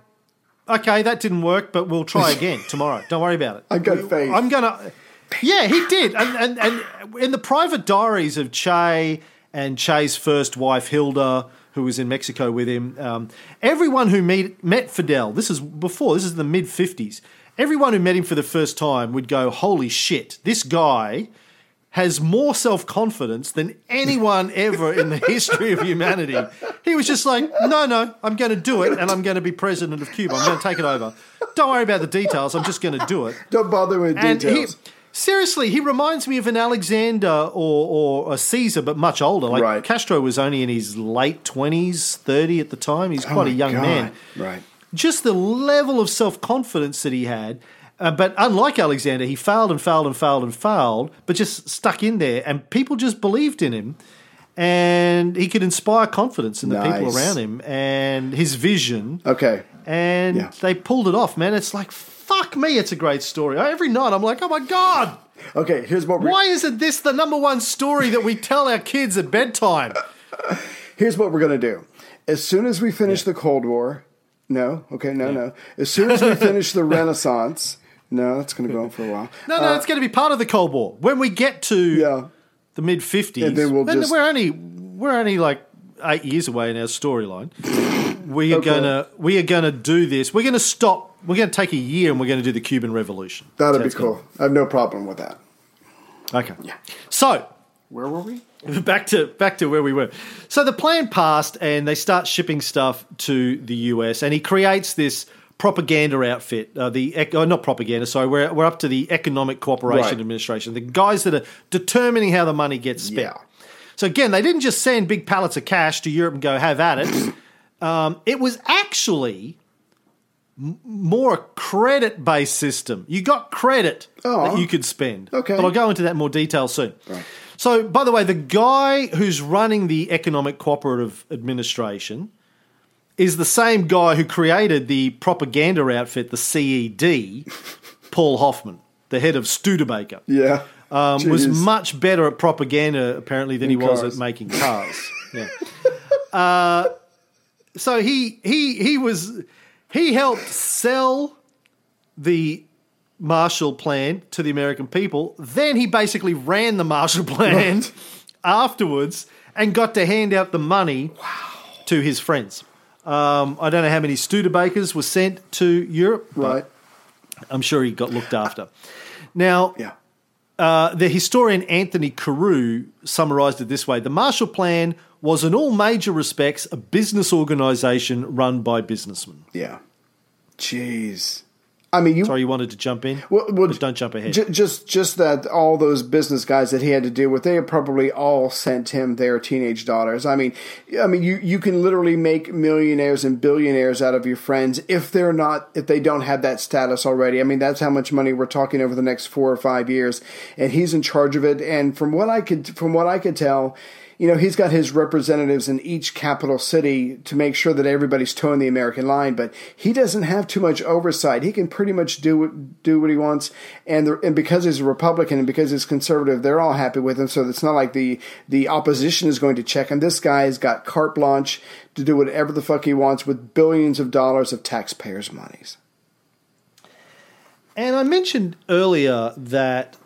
okay, that didn't work, but we'll try again tomorrow. Don't worry about it. I've got faith. I'm going to – yeah, he did. And, and, and in the private diaries of Che and Che's first wife, Hilda – who was in Mexico with him, um, everyone who meet, met Fidel, this is before, this is the mid-fifties, everyone who met him for the first time would go, holy shit, this guy has more self-confidence than anyone ever in the history of humanity. He was just like, no, no, I'm going to do it, and I'm going to be president of Cuba. I'm going to take it over. Don't worry about the details. I'm just going to do it. Don't bother with and details. He, Seriously, he reminds me of an Alexander or, or a Caesar, but much older. Like right. Castro was only in his late twenties, thirty at the time. He's quite oh a young God. man. Right. Just the level of self-confidence that he had. Uh, but unlike Alexander, he failed and failed and failed and failed, but just stuck in there. And people just believed in him. And he could inspire confidence in the nice. people around him and his vision. Okay. And yeah. they pulled it off, man. It's like... Fuck me, it's a great story. Every night I'm like, oh my God. Okay, here's what we're... Why isn't this the number one story that we tell our kids at bedtime? Here's what we're going to do. As soon as we finish yeah. the Cold War... No, okay, no, yeah. no. As soon as we finish the Renaissance... No, it's going to go on for a while. No, no, uh, it's going to be part of the Cold War. When we get to... Yeah. the mid fifties, and then we'll and just we're only we're only like eight years away in our storyline. We are okay. gonna we are gonna do this. We're gonna stop. We're gonna take a year, and we're gonna do the Cuban Revolution. That'd so be cool. Gonna... I have no problem with that. Okay. Yeah. So where were we? Back to back to where we were. So the plan passed, and they start shipping stuff to the U S, and he creates this propaganda outfit. Uh, the oh, not propaganda. Sorry, we're we're up to the Economic Cooperation right. Administration, the guys that are determining how the money gets spent. Yeah. So again, they didn't just send big pallets of cash to Europe and go have at it. Um, it was actually m- more a credit-based system. You got credit oh, that you could spend. Okay. But I'll go into that in more detail soon. Right. So, by the way, the guy who's running the Economic Cooperative Administration is the same guy who created the propaganda outfit, the C E D, Paul Hoffman, the head of Studebaker. Yeah. Um, was much better at propaganda, apparently, than in he cars. was at making cars. yeah. Uh... So he he he was he helped sell the Marshall Plan to the American people. Then he basically ran the Marshall Plan right. afterwards and got to hand out the money wow. to his friends. Um, I don't know how many Studebakers were sent to Europe, right? I'm sure he got looked after. Now, yeah. uh, the historian Anthony Carew summarized it this way: the Marshall Plan was in all major respects a business organization run by businessmen. Yeah. Jeez. I mean, you... Sorry, you wanted to jump in? Well, well but don't jump ahead. J- just just that all those business guys that he had to deal with, they probably all sent him their teenage daughters. I mean, I mean, you, you can literally make millionaires and billionaires out of your friends if they're not, if they don't have that status already. I mean, that's how much money we're talking over the next four or five years, and he's in charge of it. And from what I could, from what I could tell, you know, he's got his representatives in each capital city to make sure that everybody's toeing the American line, but he doesn't have too much oversight. He can pretty much do do what he wants, and the, and because he's a Republican and because he's conservative, they're all happy with him, so it's not like the, the opposition is going to check him. This guy's got carte blanche to do whatever the fuck he wants with billions of dollars of taxpayers' monies. And I mentioned earlier that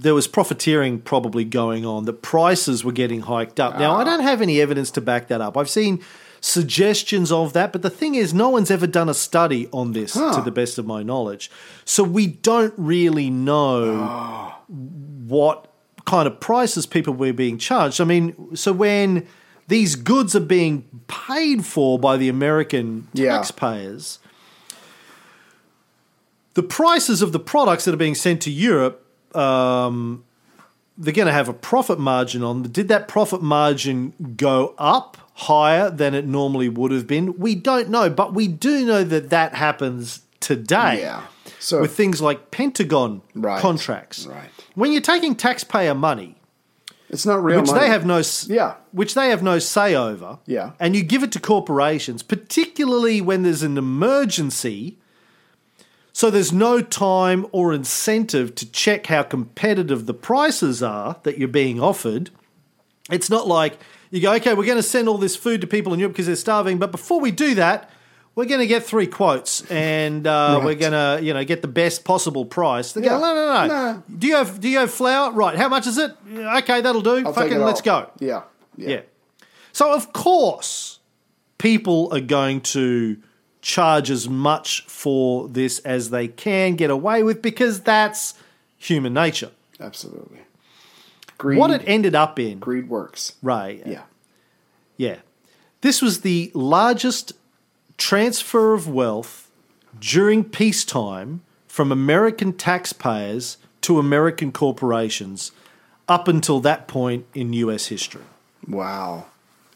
there was profiteering probably going on, that prices were getting hiked up. Now, I don't have any evidence to back that up. I've seen suggestions of that, but the thing is, no one's ever done a study on this, huh. to the best of my knowledge. So we don't really know oh. what kind of prices people were being charged. I mean, so when these goods are being paid for by the American yeah. taxpayers, the prices of the products that are being sent to Europe, Um, they're going to have a profit margin on. Did that profit margin go up higher than it normally would have been? We don't know, but we do know that that happens today yeah. so, with things like Pentagon right, contracts. Right. When you're taking taxpayer money, it's not real which money. They have no, yeah. which they have no say over, yeah. and you give it to corporations, particularly when there's an emergency. So there's no time or incentive to check how competitive the prices are that you're being offered. It's not like you go, okay, we're going to send all this food to people in Europe because they're starving, but before we do that, we're going to get three quotes and uh, right. we're going to, you know, get the best possible price. They yeah. go, no, no, no. Nah. Do you have do you have flour? Right. How much is it? Okay, that'll do. I'll Fucking let's go. Yeah. yeah. Yeah. So of course, people are going to charge as much for this as they can get away with because that's human nature. Absolutely. Greed. What it ended up in. Greed works. Right. Yeah. Yeah. This was the largest transfer of wealth during peacetime from American taxpayers to American corporations up until that point in U S history. Wow.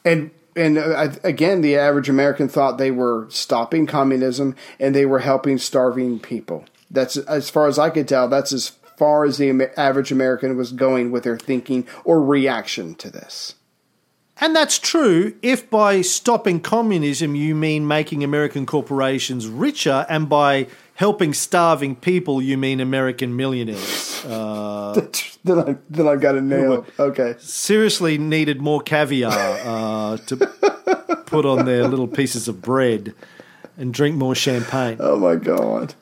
And And again, the average American thought they were stopping communism and they were helping starving people. That's, as far as I could tell, that's as far as the average American was going with their thinking or reaction to this. And that's true if by stopping communism you mean making American corporations richer, and by helping starving people you mean American millionaires. Uh, then, I, then I've got a nail. Okay. Seriously needed more caviar uh, to put on their little pieces of bread and drink more champagne. Oh, my God.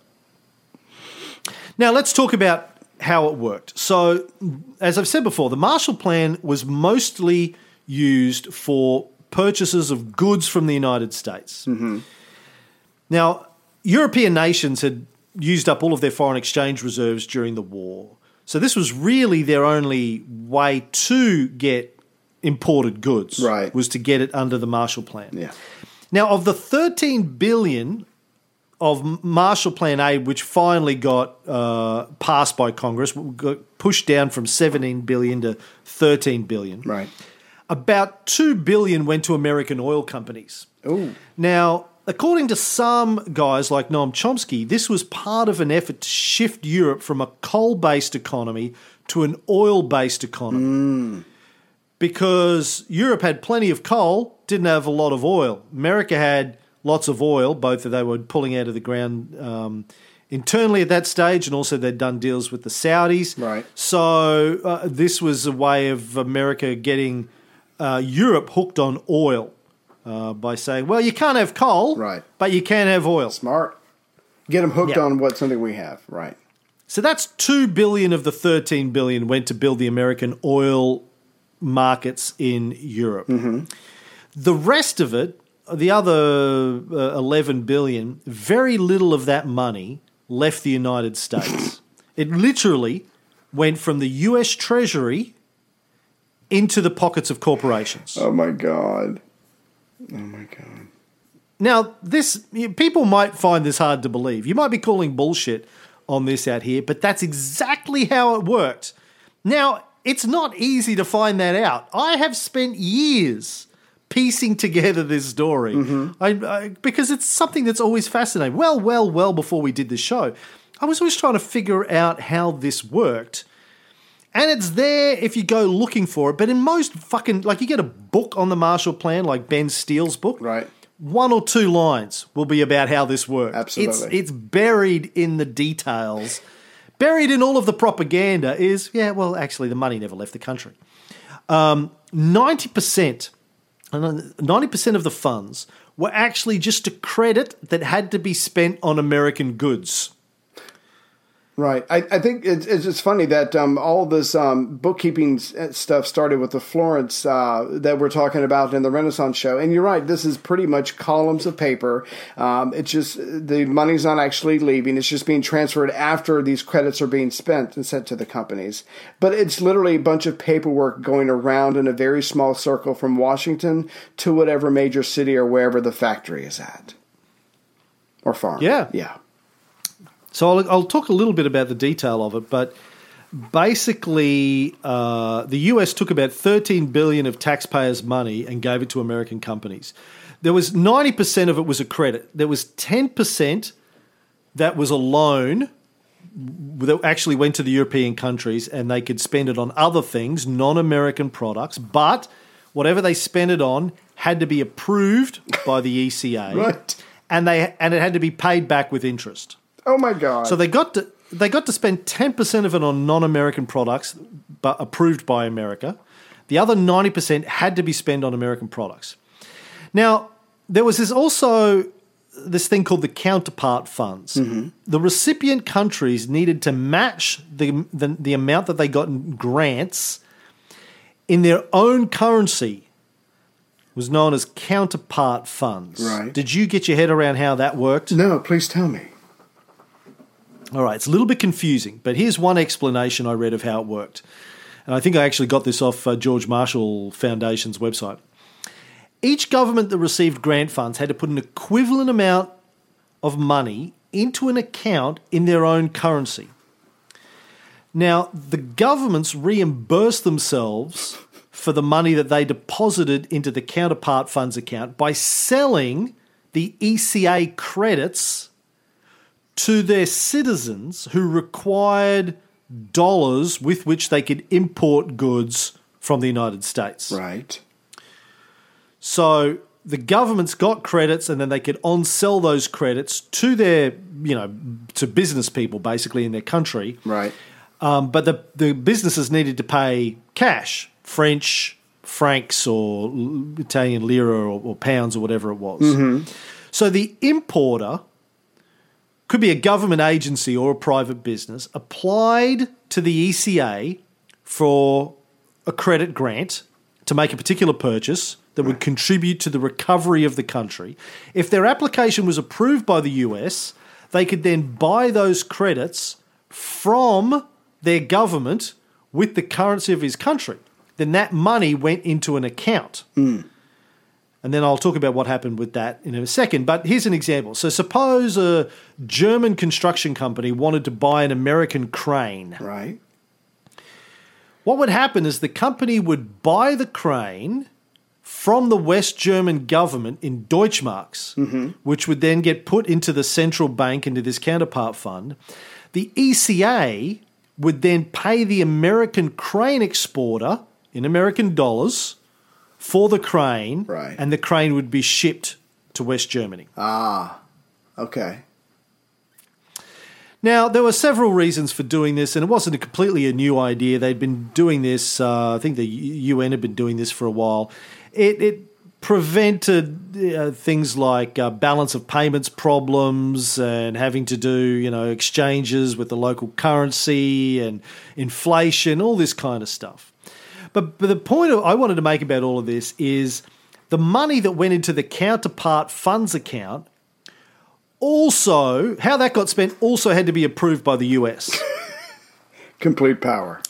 Now, let's talk about how it worked. So, as I've said before, the Marshall Plan was mostly used for purchases of goods from the United States. Mm-hmm. Now, European nations had used up all of their foreign exchange reserves during the war. So this was really their only way to get imported goods, right, was to get it under the Marshall Plan. Yeah. Now, of the thirteen billion dollars of Marshall Plan aid, which finally got uh, passed by Congress, got pushed down from seventeen billion dollars to thirteen billion dollars. Right. About two billion dollars went to American oil companies. Ooh. Now, according to some guys like Noam Chomsky, this was part of an effort to shift Europe from a coal-based economy to an oil-based economy. Mm. Because Europe had plenty of coal, didn't have a lot of oil. America had lots of oil, both that they were pulling out of the ground um, internally at that stage, and also they'd done deals with the Saudis. Right. So uh, this was a way of America getting uh, Europe hooked on oil. Uh, by saying, well, you can't have coal, right, but you can have oil. Smart. Get them hooked, yeah, on what something we have, right. So that's two billion dollars of the thirteen billion dollars went to build the American oil markets in Europe. Mm-hmm. The rest of it, the other uh, eleven billion dollars, very little of that money left the United States. It literally went from the U S Treasury into the pockets of corporations. Oh, my God. Oh, my God. Now, this people might find this hard to believe. You might be calling bullshit on this out here, but that's exactly how it worked. Now, it's not easy to find that out. I have spent years piecing together this story, mm-hmm. I, I, because it's something that's always fascinating. Well, well, well, before we did this show, I was always trying to figure out how this worked. And it's there if you go looking for it. But in most fucking, like you get a book on the Marshall Plan, like Ben Steele's book. Right. One or two lines will be about how this works. Absolutely. It's, it's buried in the details. Buried in all of the propaganda is, yeah, well, actually the money never left the country. Um, ninety percent, ninety percent of the funds were actually just a credit that had to be spent on American goods. Right. I, I think it's, it's just funny that um, all this um, bookkeeping stuff started with the Florence uh, that we're talking about in the Renaissance show. And you're right. This is pretty much columns of paper. Um, it's just the money's not actually leaving. It's just being transferred after these credits are being spent and sent to the companies. But it's literally a bunch of paperwork going around in a very small circle from Washington to whatever major city or wherever the factory is at. Or farm. Yeah. Yeah. So I'll, I'll talk a little bit about the detail of it, but basically uh, the U S took about thirteen billion dollars of taxpayers' money and gave it to American companies. There was ninety percent of it was a credit. There was ten percent that was a loan that actually went to the European countries and they could spend it on other things, non-American products, but whatever they spent it on had to be approved by the E C A, right, and they and it had to be paid back with interest. Oh, my God. So they got to they got to spend ten percent of it on non-American products but approved by America. The other ninety percent had to be spent on American products. Now, there was this also this thing called the counterpart funds. Mm-hmm. The recipient countries needed to match the, the the amount that they got in grants in their own currency. It was known as counterpart funds. Right. Did you get your head around how that worked? No, please tell me. All right, it's a little bit confusing, but here's one explanation I read of how it worked. And I think I actually got this off uh, George Marshall Foundation's website. Each government that received grant funds had to put an equivalent amount of money into an account in their own currency. Now, the governments reimbursed themselves for the money that they deposited into the counterpart funds account by selling the E C A credits to their citizens who required dollars with which they could import goods from the United States. Right. So the governments got credits and then they could on-sell those credits to their, you know, to business people basically in their country. Right. Um, but the, the businesses needed to pay cash, French francs or Italian lira or, or pounds or whatever it was. Mm-hmm. So the importer, could be a government agency or a private business, applied to the E C A for a credit grant to make a particular purchase that would contribute to the recovery of the country. If their application was approved by the U S, they could then buy those credits from their government with the currency of his country. Then that money went into an account. Mm. And then I'll talk about what happened with that in a second. But here's an example. So suppose a German construction company wanted to buy an American crane. Right. What would happen is the company would buy the crane from the West German government in Deutschmarks, mm-hmm. which would then get put into the central bank, into this counterpart fund. The E C A would then pay the American crane exporter in American dollars for the crane, right. and the crane would be shipped to West Germany. Ah, okay. Now, there were several reasons for doing this, and it wasn't a completely a new idea. They'd been doing this, uh, I think the U N had been doing this for a while. It, it prevented uh, things like uh, balance of payments problems and having to do, you know, exchanges with the local currency and inflation, all this kind of stuff. But, but the point I wanted to make about all of this is the money that went into the counterpart funds account also, how that got spent also had to be approved by the U S. Complete power.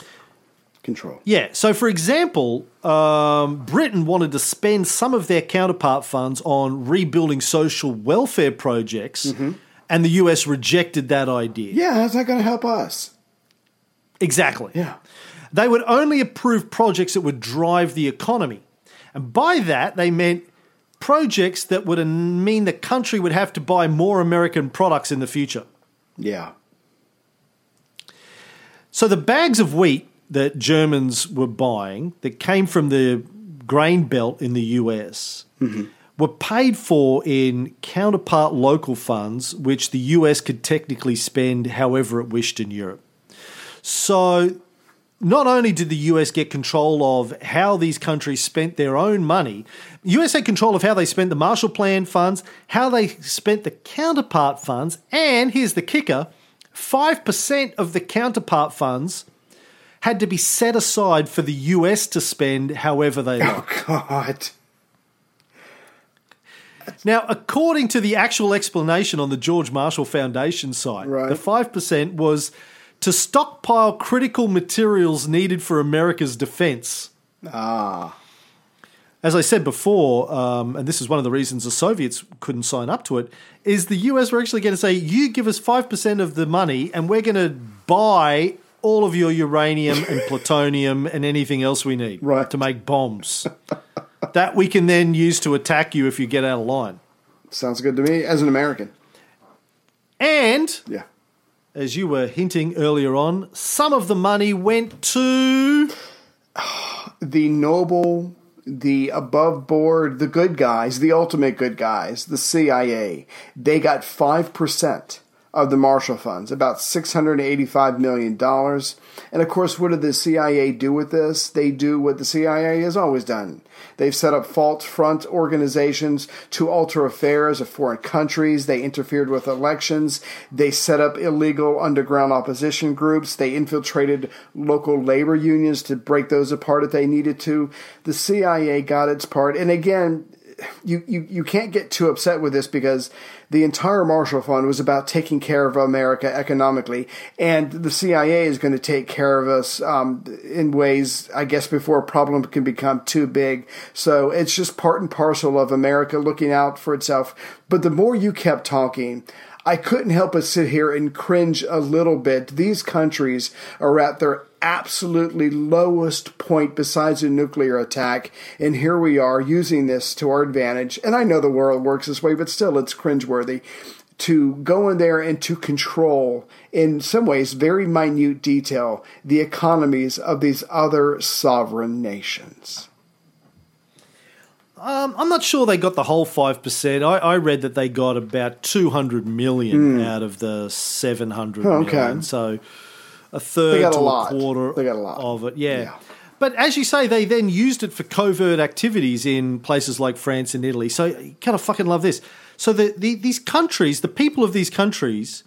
Control. Yeah. So, for example, um, Britain wanted to spend some of their counterpart funds on rebuilding social welfare projects, mm-hmm. and the U S rejected that idea. Yeah, how's that going to help us? Exactly. Yeah. They would only approve projects that would drive the economy. And by that, they meant projects that would mean the country would have to buy more American products in the future. Yeah. So the bags of wheat that Germans were buying that came from the grain belt in the U S mm-hmm. were paid for in counterpart local funds, which the U S could technically spend however it wished in Europe. So not only did the U S get control of how these countries spent their own money, the U S had control of how they spent the Marshall Plan funds, how they spent the counterpart funds, and here's the kicker, five percent of the counterpart funds had to be set aside for the U S to spend however they like. Oh, God. Now, according to the actual explanation on the George Marshall Foundation site, right. the five percent was to stockpile critical materials needed for America's defense. Ah. As I said before, um, and this is one of the reasons the Soviets couldn't sign up to it, is the U S were actually going to say, you give us five percent of the money and we're going to buy all of your uranium and plutonium and anything else we need right. to make bombs. That we can then use to attack you if you get out of line. Sounds good to me as an American. And... yeah. As you were hinting earlier on, some of the money went to the noble, the above board, the good guys, the ultimate good guys, the C I A. They got five percent of the Marshall Funds, about six hundred eighty-five million dollars. And, of course, what did the C I A do with this? They do what the C I A has always done. They've set up false front organizations to alter affairs of foreign countries. They interfered with elections. They set up illegal underground opposition groups. They infiltrated local labor unions to break those apart if they needed to. The C I A got its part. And again, you, you, you can't get too upset with this because the entire Marshall Fund was about taking care of America economically, and the C I A is going to take care of us um, in ways, I guess, before a problem can become too big. So it's just part and parcel of America looking out for itself. But the more you kept talking, I couldn't help but sit here and cringe a little bit. These countries are at their absolutely lowest point besides a nuclear attack, and here we are using this to our advantage. And I know the world works this way, but still, it's cringeworthy to go in there and to control, in some ways, very minute detail, the economies of these other sovereign nations. Um, I'm not sure they got the whole five percent. I, I read that they got about two hundred million mm. out of the seven hundred oh, okay. million. So a third they got to a, lot. a quarter they got a lot. of it. Yeah. yeah. But as you say, they then used it for covert activities in places like France and Italy. So you kind of fucking love this. So the, the, these countries, the people of these countries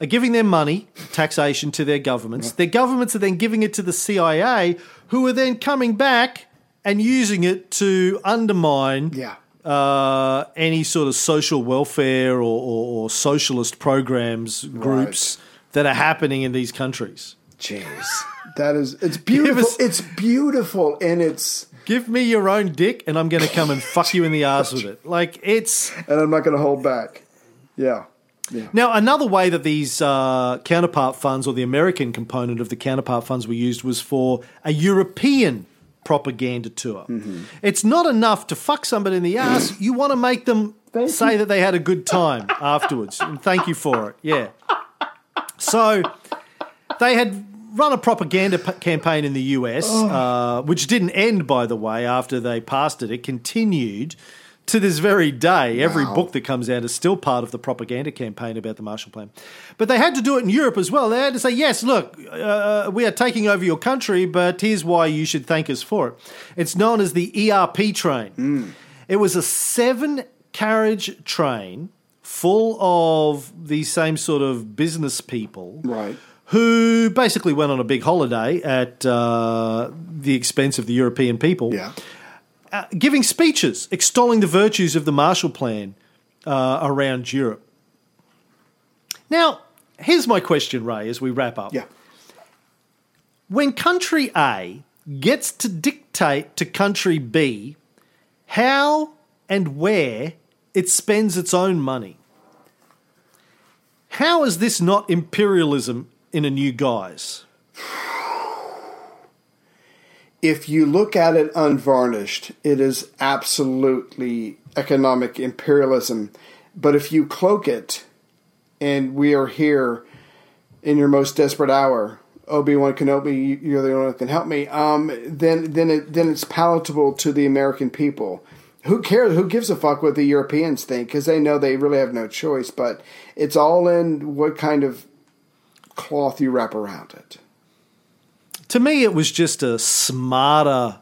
are giving their money, taxation, to their governments. Right. Their governments are then giving it to the C I A, who are then coming back and using it to undermine yeah. uh, any sort of social welfare or, or, or socialist programs, groups right. that are happening in these countries. Jeez. That is, it's beautiful. Us, it's beautiful in its... Give me your own dick and I'm going to come and fuck you in the ass with it. Like, it's... And I'm not going to hold back. Yeah. Yeah. Now, another way that these uh, counterpart funds, or the American component of the counterpart funds, were used was for a European propaganda tour. Mm-hmm. It's not enough to fuck somebody in the ass. You want to make them thank say you. That they had a good time afterwards. And thank you for it. Yeah. So they had... run a propaganda p- campaign in the U S, oh. uh, which didn't end, by the way, after they passed it. It continued to this very day. Wow. Every book that comes out is still part of the propaganda campaign about the Marshall Plan. But they had to do it in Europe as well. They had to say, yes, look, uh, we are taking over your country, but here's why you should thank us for it. It's known as the E R P train. Mm. It was a seven-carriage train full of these same sort of business people. Right. Who basically went on a big holiday at uh, the expense of the European people, yeah. uh, giving speeches, extolling the virtues of the Marshall Plan uh, around Europe. Now, here's my question, Ray, as we wrap up. Yeah. When country A gets to dictate to country B how and where it spends its own money, how is this not imperialism in a new guise? If you look at it unvarnished, it is absolutely economic imperialism. But if you cloak it, and we are here in your most desperate hour, Obi-Wan Kenobi, you're the only one that can help me, um, then then it, then it's palatable to the American people. Who cares? Who gives a fuck what the Europeans think? Because they know they really have no choice. But it's all in what kind of cloth you wrap around it. To me, it was just a smarter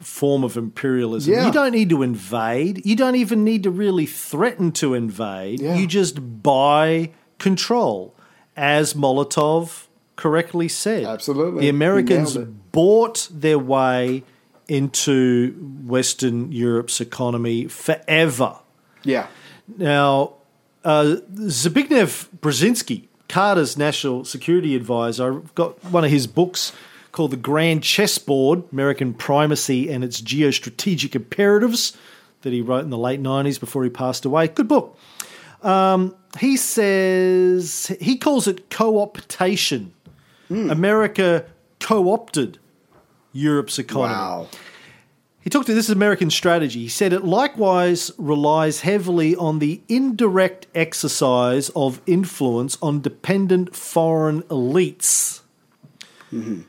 form of imperialism. Yeah. You don't need to invade. You don't even need to really threaten to invade. Yeah. You just buy control, as Molotov correctly said. Absolutely. The Americans bought their way into Western Europe's economy forever. Yeah. Now, uh, Zbigniew Brzezinski, Carter's national security advisor, I've got one of his books called The Grand Chessboard, American Primacy and Its Geostrategic Imperatives, that he wrote in the late nineties before he passed away. Good book. Um, he says, he calls it co-optation. Mm. America co-opted Europe's economy. Wow. He talked to this American strategy. He said it likewise relies heavily on the indirect exercise of influence on dependent foreign elites. Mm-hmm.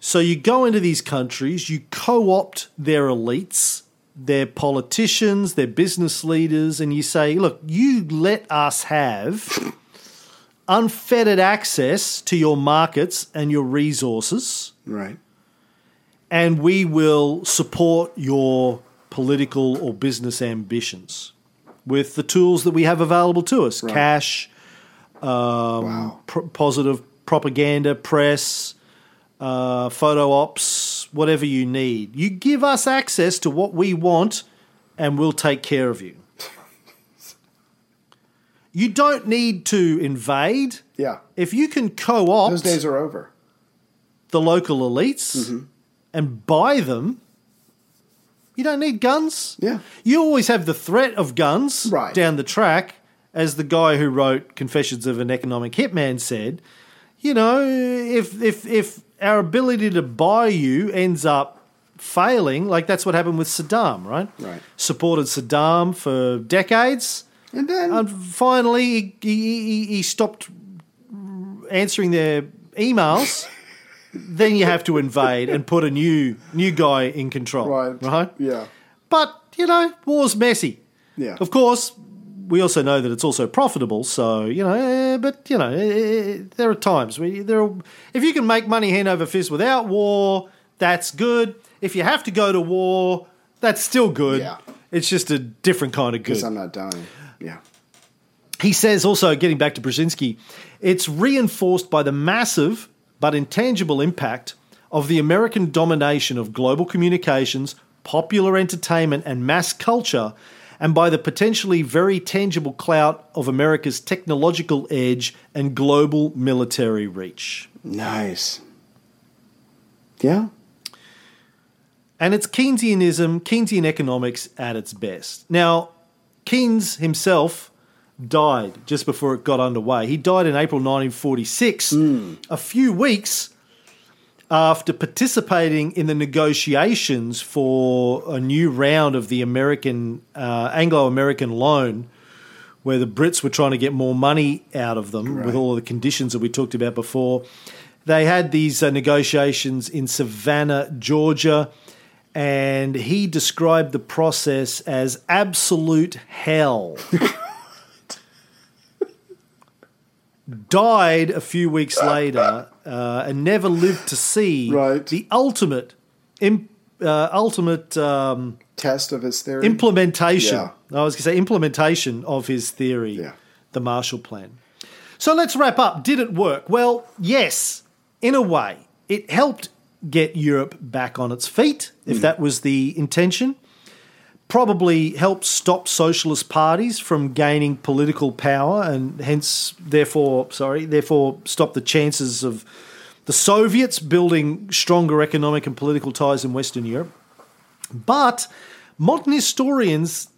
So you go into these countries, you co-opt their elites, their politicians, their business leaders, and you say, look, you let us have unfettered access to your markets and your resources. Right. And we will support your political or business ambitions with the tools that we have available to us, right. cash, um, wow. pr- positive propaganda, press, uh, photo ops, whatever you need. You give us access to what we want and we'll take care of you. You don't need to invade. Yeah. If you can co-opt... Those days are over. The local elites... Mm-hmm. and buy them, you don't need guns. Yeah. You always have the threat of guns right. down the track, as the guy who wrote Confessions of an Economic Hitman said. You know, if if if our ability to buy you ends up failing, like that's what happened with Saddam, right? Right. Supported Saddam for decades. And then... And finally, he, he, he stopped answering their emails. Then you have to invade and put a new new guy in control. Right. Right? Yeah. But, you know, war's messy. Yeah. Of course, we also know that it's also profitable, so, you know, but, you know, there are times where there are, if you can make money hand over fist without war, that's good. If you have to go to war, that's still good. Yeah. It's just a different kind of good. Because I'm not dying. Yeah. He says also, getting back to Brzezinski, it's reinforced by the massive but intangible impact of the American domination of global communications, popular entertainment and mass culture, and by the potentially very tangible clout of America's technological edge and global military reach. Nice. Yeah. And it's Keynesianism, Keynesian economics at its best. Now, Keynes himself died just before it got underway. He died in April nineteen forty-six, mm. a few weeks after participating in the negotiations for a new round of the American uh, Anglo-American loan, where the Brits were trying to get more money out of them, right, with all of the conditions that we talked about before. They had these uh, negotiations in Savannah, Georgia, and he described the process as absolute hell. Died a few weeks later uh, and never lived to see right. the ultimate imp, uh, ultimate um, test of his theory. Implementation. Yeah. I was going to say implementation of his theory, yeah. the Marshall Plan. So let's wrap up. Did it work? Well, yes, in a way. It helped get Europe back on its feet, if mm. that was the intention. Probably helped stop socialist parties from gaining political power and hence, therefore, sorry, therefore stop the chances of the Soviets building stronger economic and political ties in Western Europe. But modern historians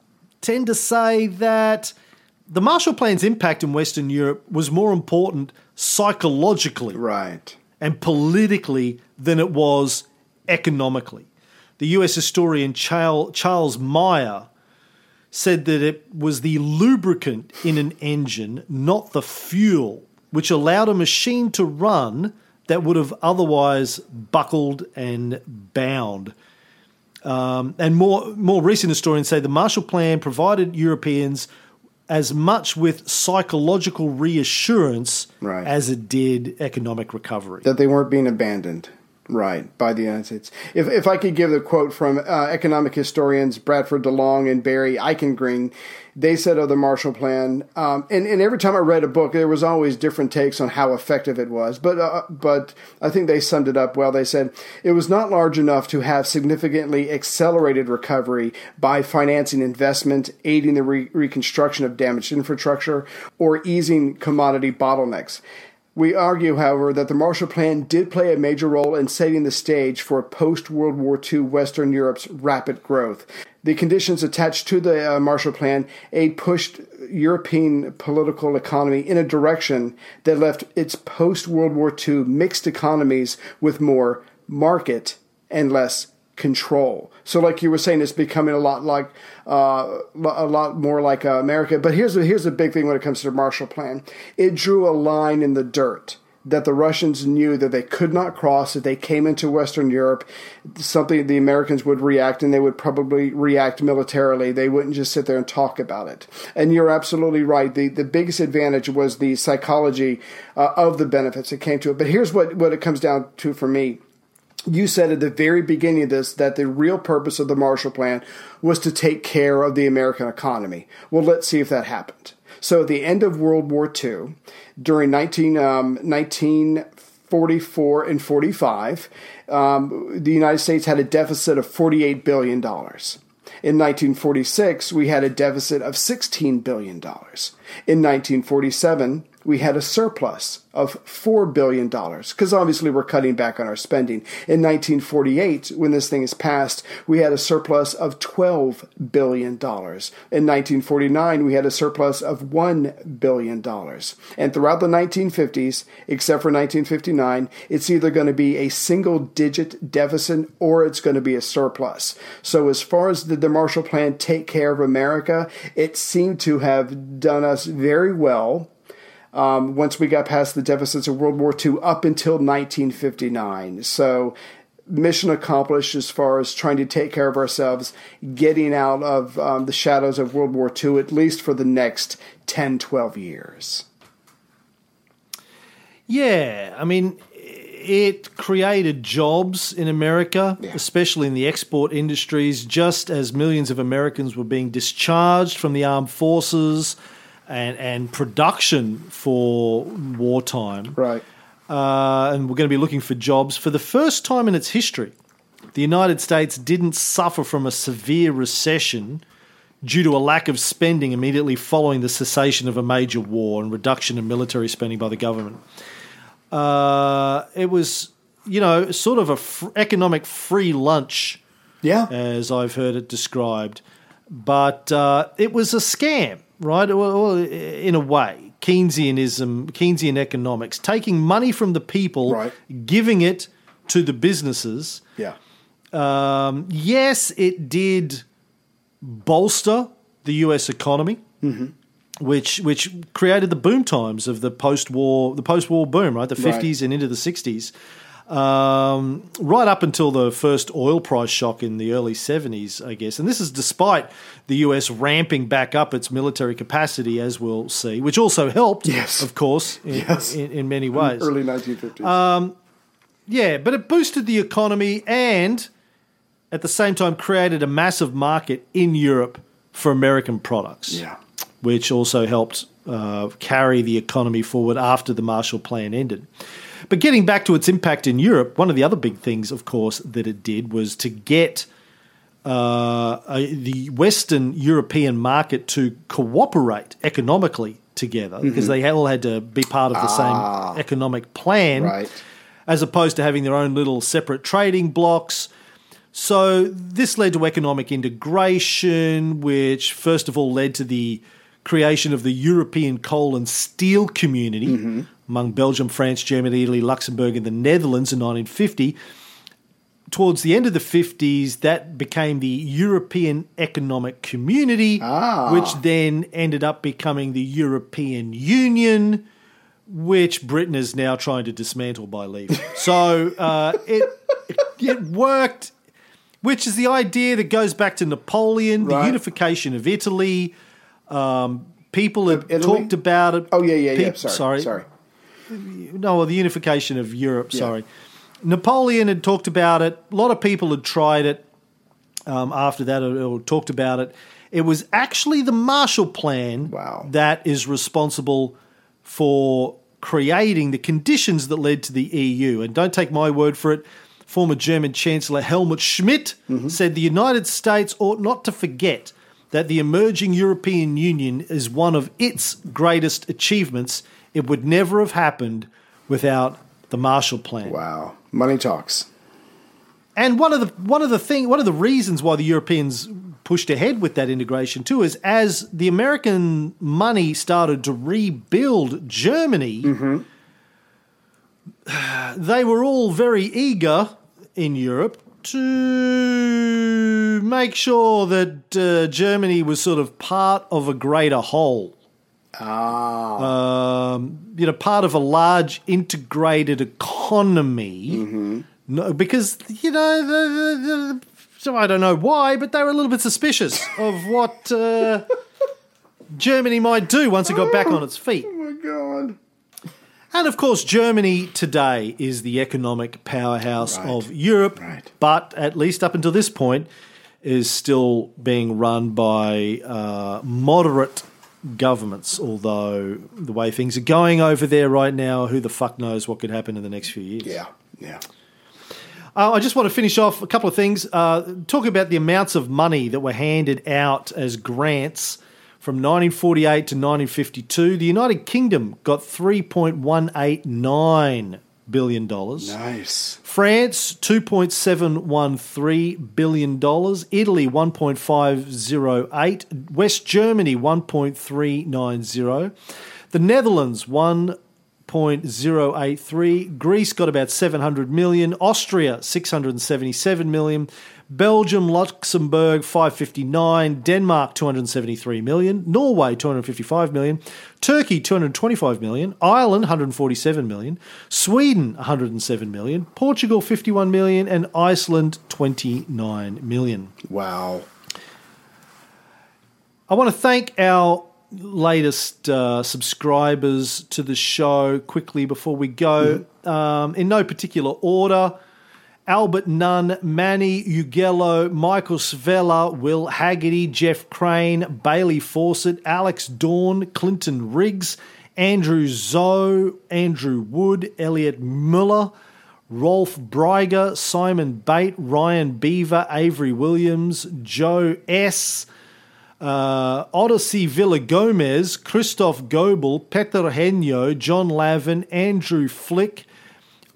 tend to say that the Marshall Plan's impact in Western Europe was more important psychologically right. and politically than it was economically. The U S historian Charles Meyer said that it was the lubricant in an engine, not the fuel, which allowed a machine to run that would have otherwise buckled and bound. Um, and more, more recent historians say the Marshall Plan provided Europeans as much with psychological reassurance right. as it did economic recovery. That they weren't being abandoned. Right, by the United States. If if I could give the quote from uh, economic historians Bradford DeLong and Barry Eichengreen, they said of the Marshall Plan, um, and, and every time I read a book, there was always different takes on how effective it was. But uh, but I think they summed it up well. They said, it was not large enough to have significantly accelerated recovery by financing investment, aiding the re- reconstruction of damaged infrastructure, or easing commodity bottlenecks. We argue, however, that the Marshall Plan did play a major role in setting the stage for post-World War Two Western Europe's rapid growth. The conditions attached to the uh, Marshall Plan aid pushed European political economy in a direction that left its post-World War Two mixed economies with more market and less control. So, like you were saying, it's becoming a lot like uh, a lot more like uh, America. But here's the, here's the big thing when it comes to the Marshall Plan: it drew a line in the dirt that the Russians knew that they could not cross. If they came into Western Europe, something the Americans would react, and they would probably react militarily. They wouldn't just sit there and talk about it. And you're absolutely right. The the biggest advantage was the psychology uh, of the benefits that came to it. But here's what, what it comes down to for me. You said at the very beginning of this that the real purpose of the Marshall Plan was to take care of the American economy. Well, let's see if that happened. So at the end of World War Two, during nineteen forty-four and forty-five, um, the United States had a deficit of forty-eight billion dollars. In nineteen forty-six, we had a deficit of sixteen billion dollars. In nineteen forty-seven... we had a surplus of four billion dollars, because obviously we're cutting back on our spending. In nineteen forty-eight, when this thing is passed, we had a surplus of twelve billion dollars. In nineteen forty-nine, we had a surplus of one billion dollars. And throughout the nineteen fifties, except for nineteen fifty-nine, it's either going to be a single-digit deficit or it's going to be a surplus. So as far as did the Marshall Plan take care of America, it seemed to have done us very well. Um, once we got past the deficits of World War Two up until nineteen fifty-nine. So mission accomplished as far as trying to take care of ourselves, getting out of um, the shadows of World War Two, at least for the next ten, twelve years. Yeah, I mean, it created jobs in America, yeah. especially in the export industries, just as millions of Americans were being discharged from the armed forces and, and production for wartime. Right. Uh, and we're going to be looking for jobs. For the first time in its history, the United States didn't suffer from a severe recession due to a lack of spending immediately following the cessation of a major war and reduction in military spending by the government. Uh, it was, you know, sort of an f- economic free lunch, yeah, as I've heard it described. But uh, it was a scam, right, well, in a way. Keynesianism, Keynesian economics, taking money from the people, right, giving it to the businesses. Yeah. Um, yes, it did bolster the U S economy, mm-hmm, which which created the boom times of the post-war the post-war boom, right? The fifties, right, and into the sixties, um, right up until the first oil price shock in the early seventies, I guess. And this is despite the U S ramping back up its military capacity, as we'll see, which also helped, yes, of course, in, yes, in, in many ways. Early nineteen fifties. Um, yeah, but it boosted the economy and at the same time created a massive market in Europe for American products, yeah, which also helped uh, carry the economy forward after the Marshall Plan ended. But getting back to its impact in Europe, one of the other big things, of course, that it did was to get uh, a, the Western European market to cooperate economically together, mm-hmm, because they all had to be part of the ah, same economic plan, right, as opposed to having their own little separate trading blocks. So this led to economic integration, which first of all led to the creation of the European coal and steel community, mm-hmm, among Belgium, France, Germany, Italy, Luxembourg, and the Netherlands in nineteen fifty. Towards the end of the fifties, that became the European Economic Community, ah, which then ended up becoming the European Union, which Britain is now trying to dismantle by leaving. So uh, it it worked. Which is the idea that goes back to Napoleon, right, the unification of Italy. Um, people have Italy? talked about it. Oh, yeah, yeah, yeah. Pe- sorry, sorry. sorry. No, well, the unification of Europe, yeah. sorry. Napoleon had talked about it. A lot of people had tried it um, after that or, or talked about it. It was actually the Marshall Plan, wow, that is responsible for creating the conditions that led to the E U. And don't take my word for it. Former German Chancellor Helmut Schmidt, mm-hmm, said the United States ought not to forget that the emerging European Union is one of its greatest achievements. It would never have happened without the Marshall Plan. Wow. Money talks. And one of the one of the thing one of the reasons why the Europeans pushed ahead with that integration too is as the American money started to rebuild Germany, mm-hmm, they were all very eager in Europe to make sure that uh, Germany was sort of part of a greater whole. Ah. Um, you know, part of a large integrated economy. Mm-hmm. No, because, you know, the, the, the, I don't know why, but they were a little bit suspicious of what uh, Germany might do once it got back on its feet. Oh, my God. And, of course, Germany today is the economic powerhouse, right, of Europe, right, but at least up until this point is still being run by uh, moderate governments, although the way things are going over there right now, who the fuck knows what could happen in the next few years. Yeah, yeah. Uh, I just want to finish off a couple of things. Uh, talk about the amounts of money that were handed out as grants. From nineteen forty-eight to nineteen fifty-two, the United Kingdom got three point one eight nine billion dollars. Nice. France, two point seven one three billion dollars. Italy, one point five oh eight. West Germany, one point three nine zero. The Netherlands, one point oh eight three. Greece got about seven hundred million dollars. Austria, six hundred seventy-seven million dollars. Belgium, Luxembourg, five hundred fifty-nine million dollars, Denmark, two hundred seventy-three million dollars, Norway, two hundred fifty-five million dollars, Turkey, two hundred twenty-five million dollars, Ireland, one hundred forty-seven million dollars, Sweden, one hundred seven million dollars, Portugal, fifty-one million dollars, and Iceland, twenty-nine million dollars. Wow. I want to thank our latest uh, subscribers to the show quickly before we go, mm-hmm, um, in no particular order. Albert Nunn, Manny Ugello, Michael Svella, Will Haggerty, Jeff Crane, Bailey Fawcett, Alex Dorn, Clinton Riggs, Andrew Zoe, Andrew Wood, Elliot Muller, Rolf Breiger, Simon Bate, Ryan Beaver, Avery Williams, Joe S., Uh, Odyssey Villa Gomez, Christoph Goebel, Peter Henyo, John Lavin, Andrew Flick,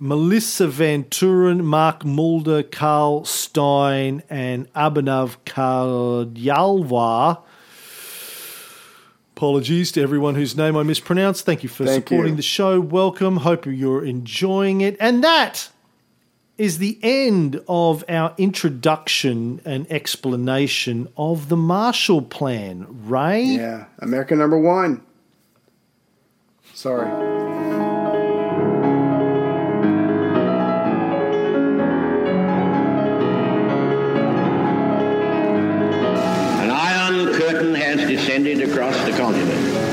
Melissa Van Turen, Mark Mulder, Carl Stein, and Abhinav Kadyalwar. Apologies to everyone whose name I mispronounced. Thank you for Thank supporting you. the show. Welcome. Hope you're enjoying it. And that is the end of our introduction and explanation of the Marshall Plan, Ray? Yeah, America number one. Sorry. An iron curtain has descended across the continent.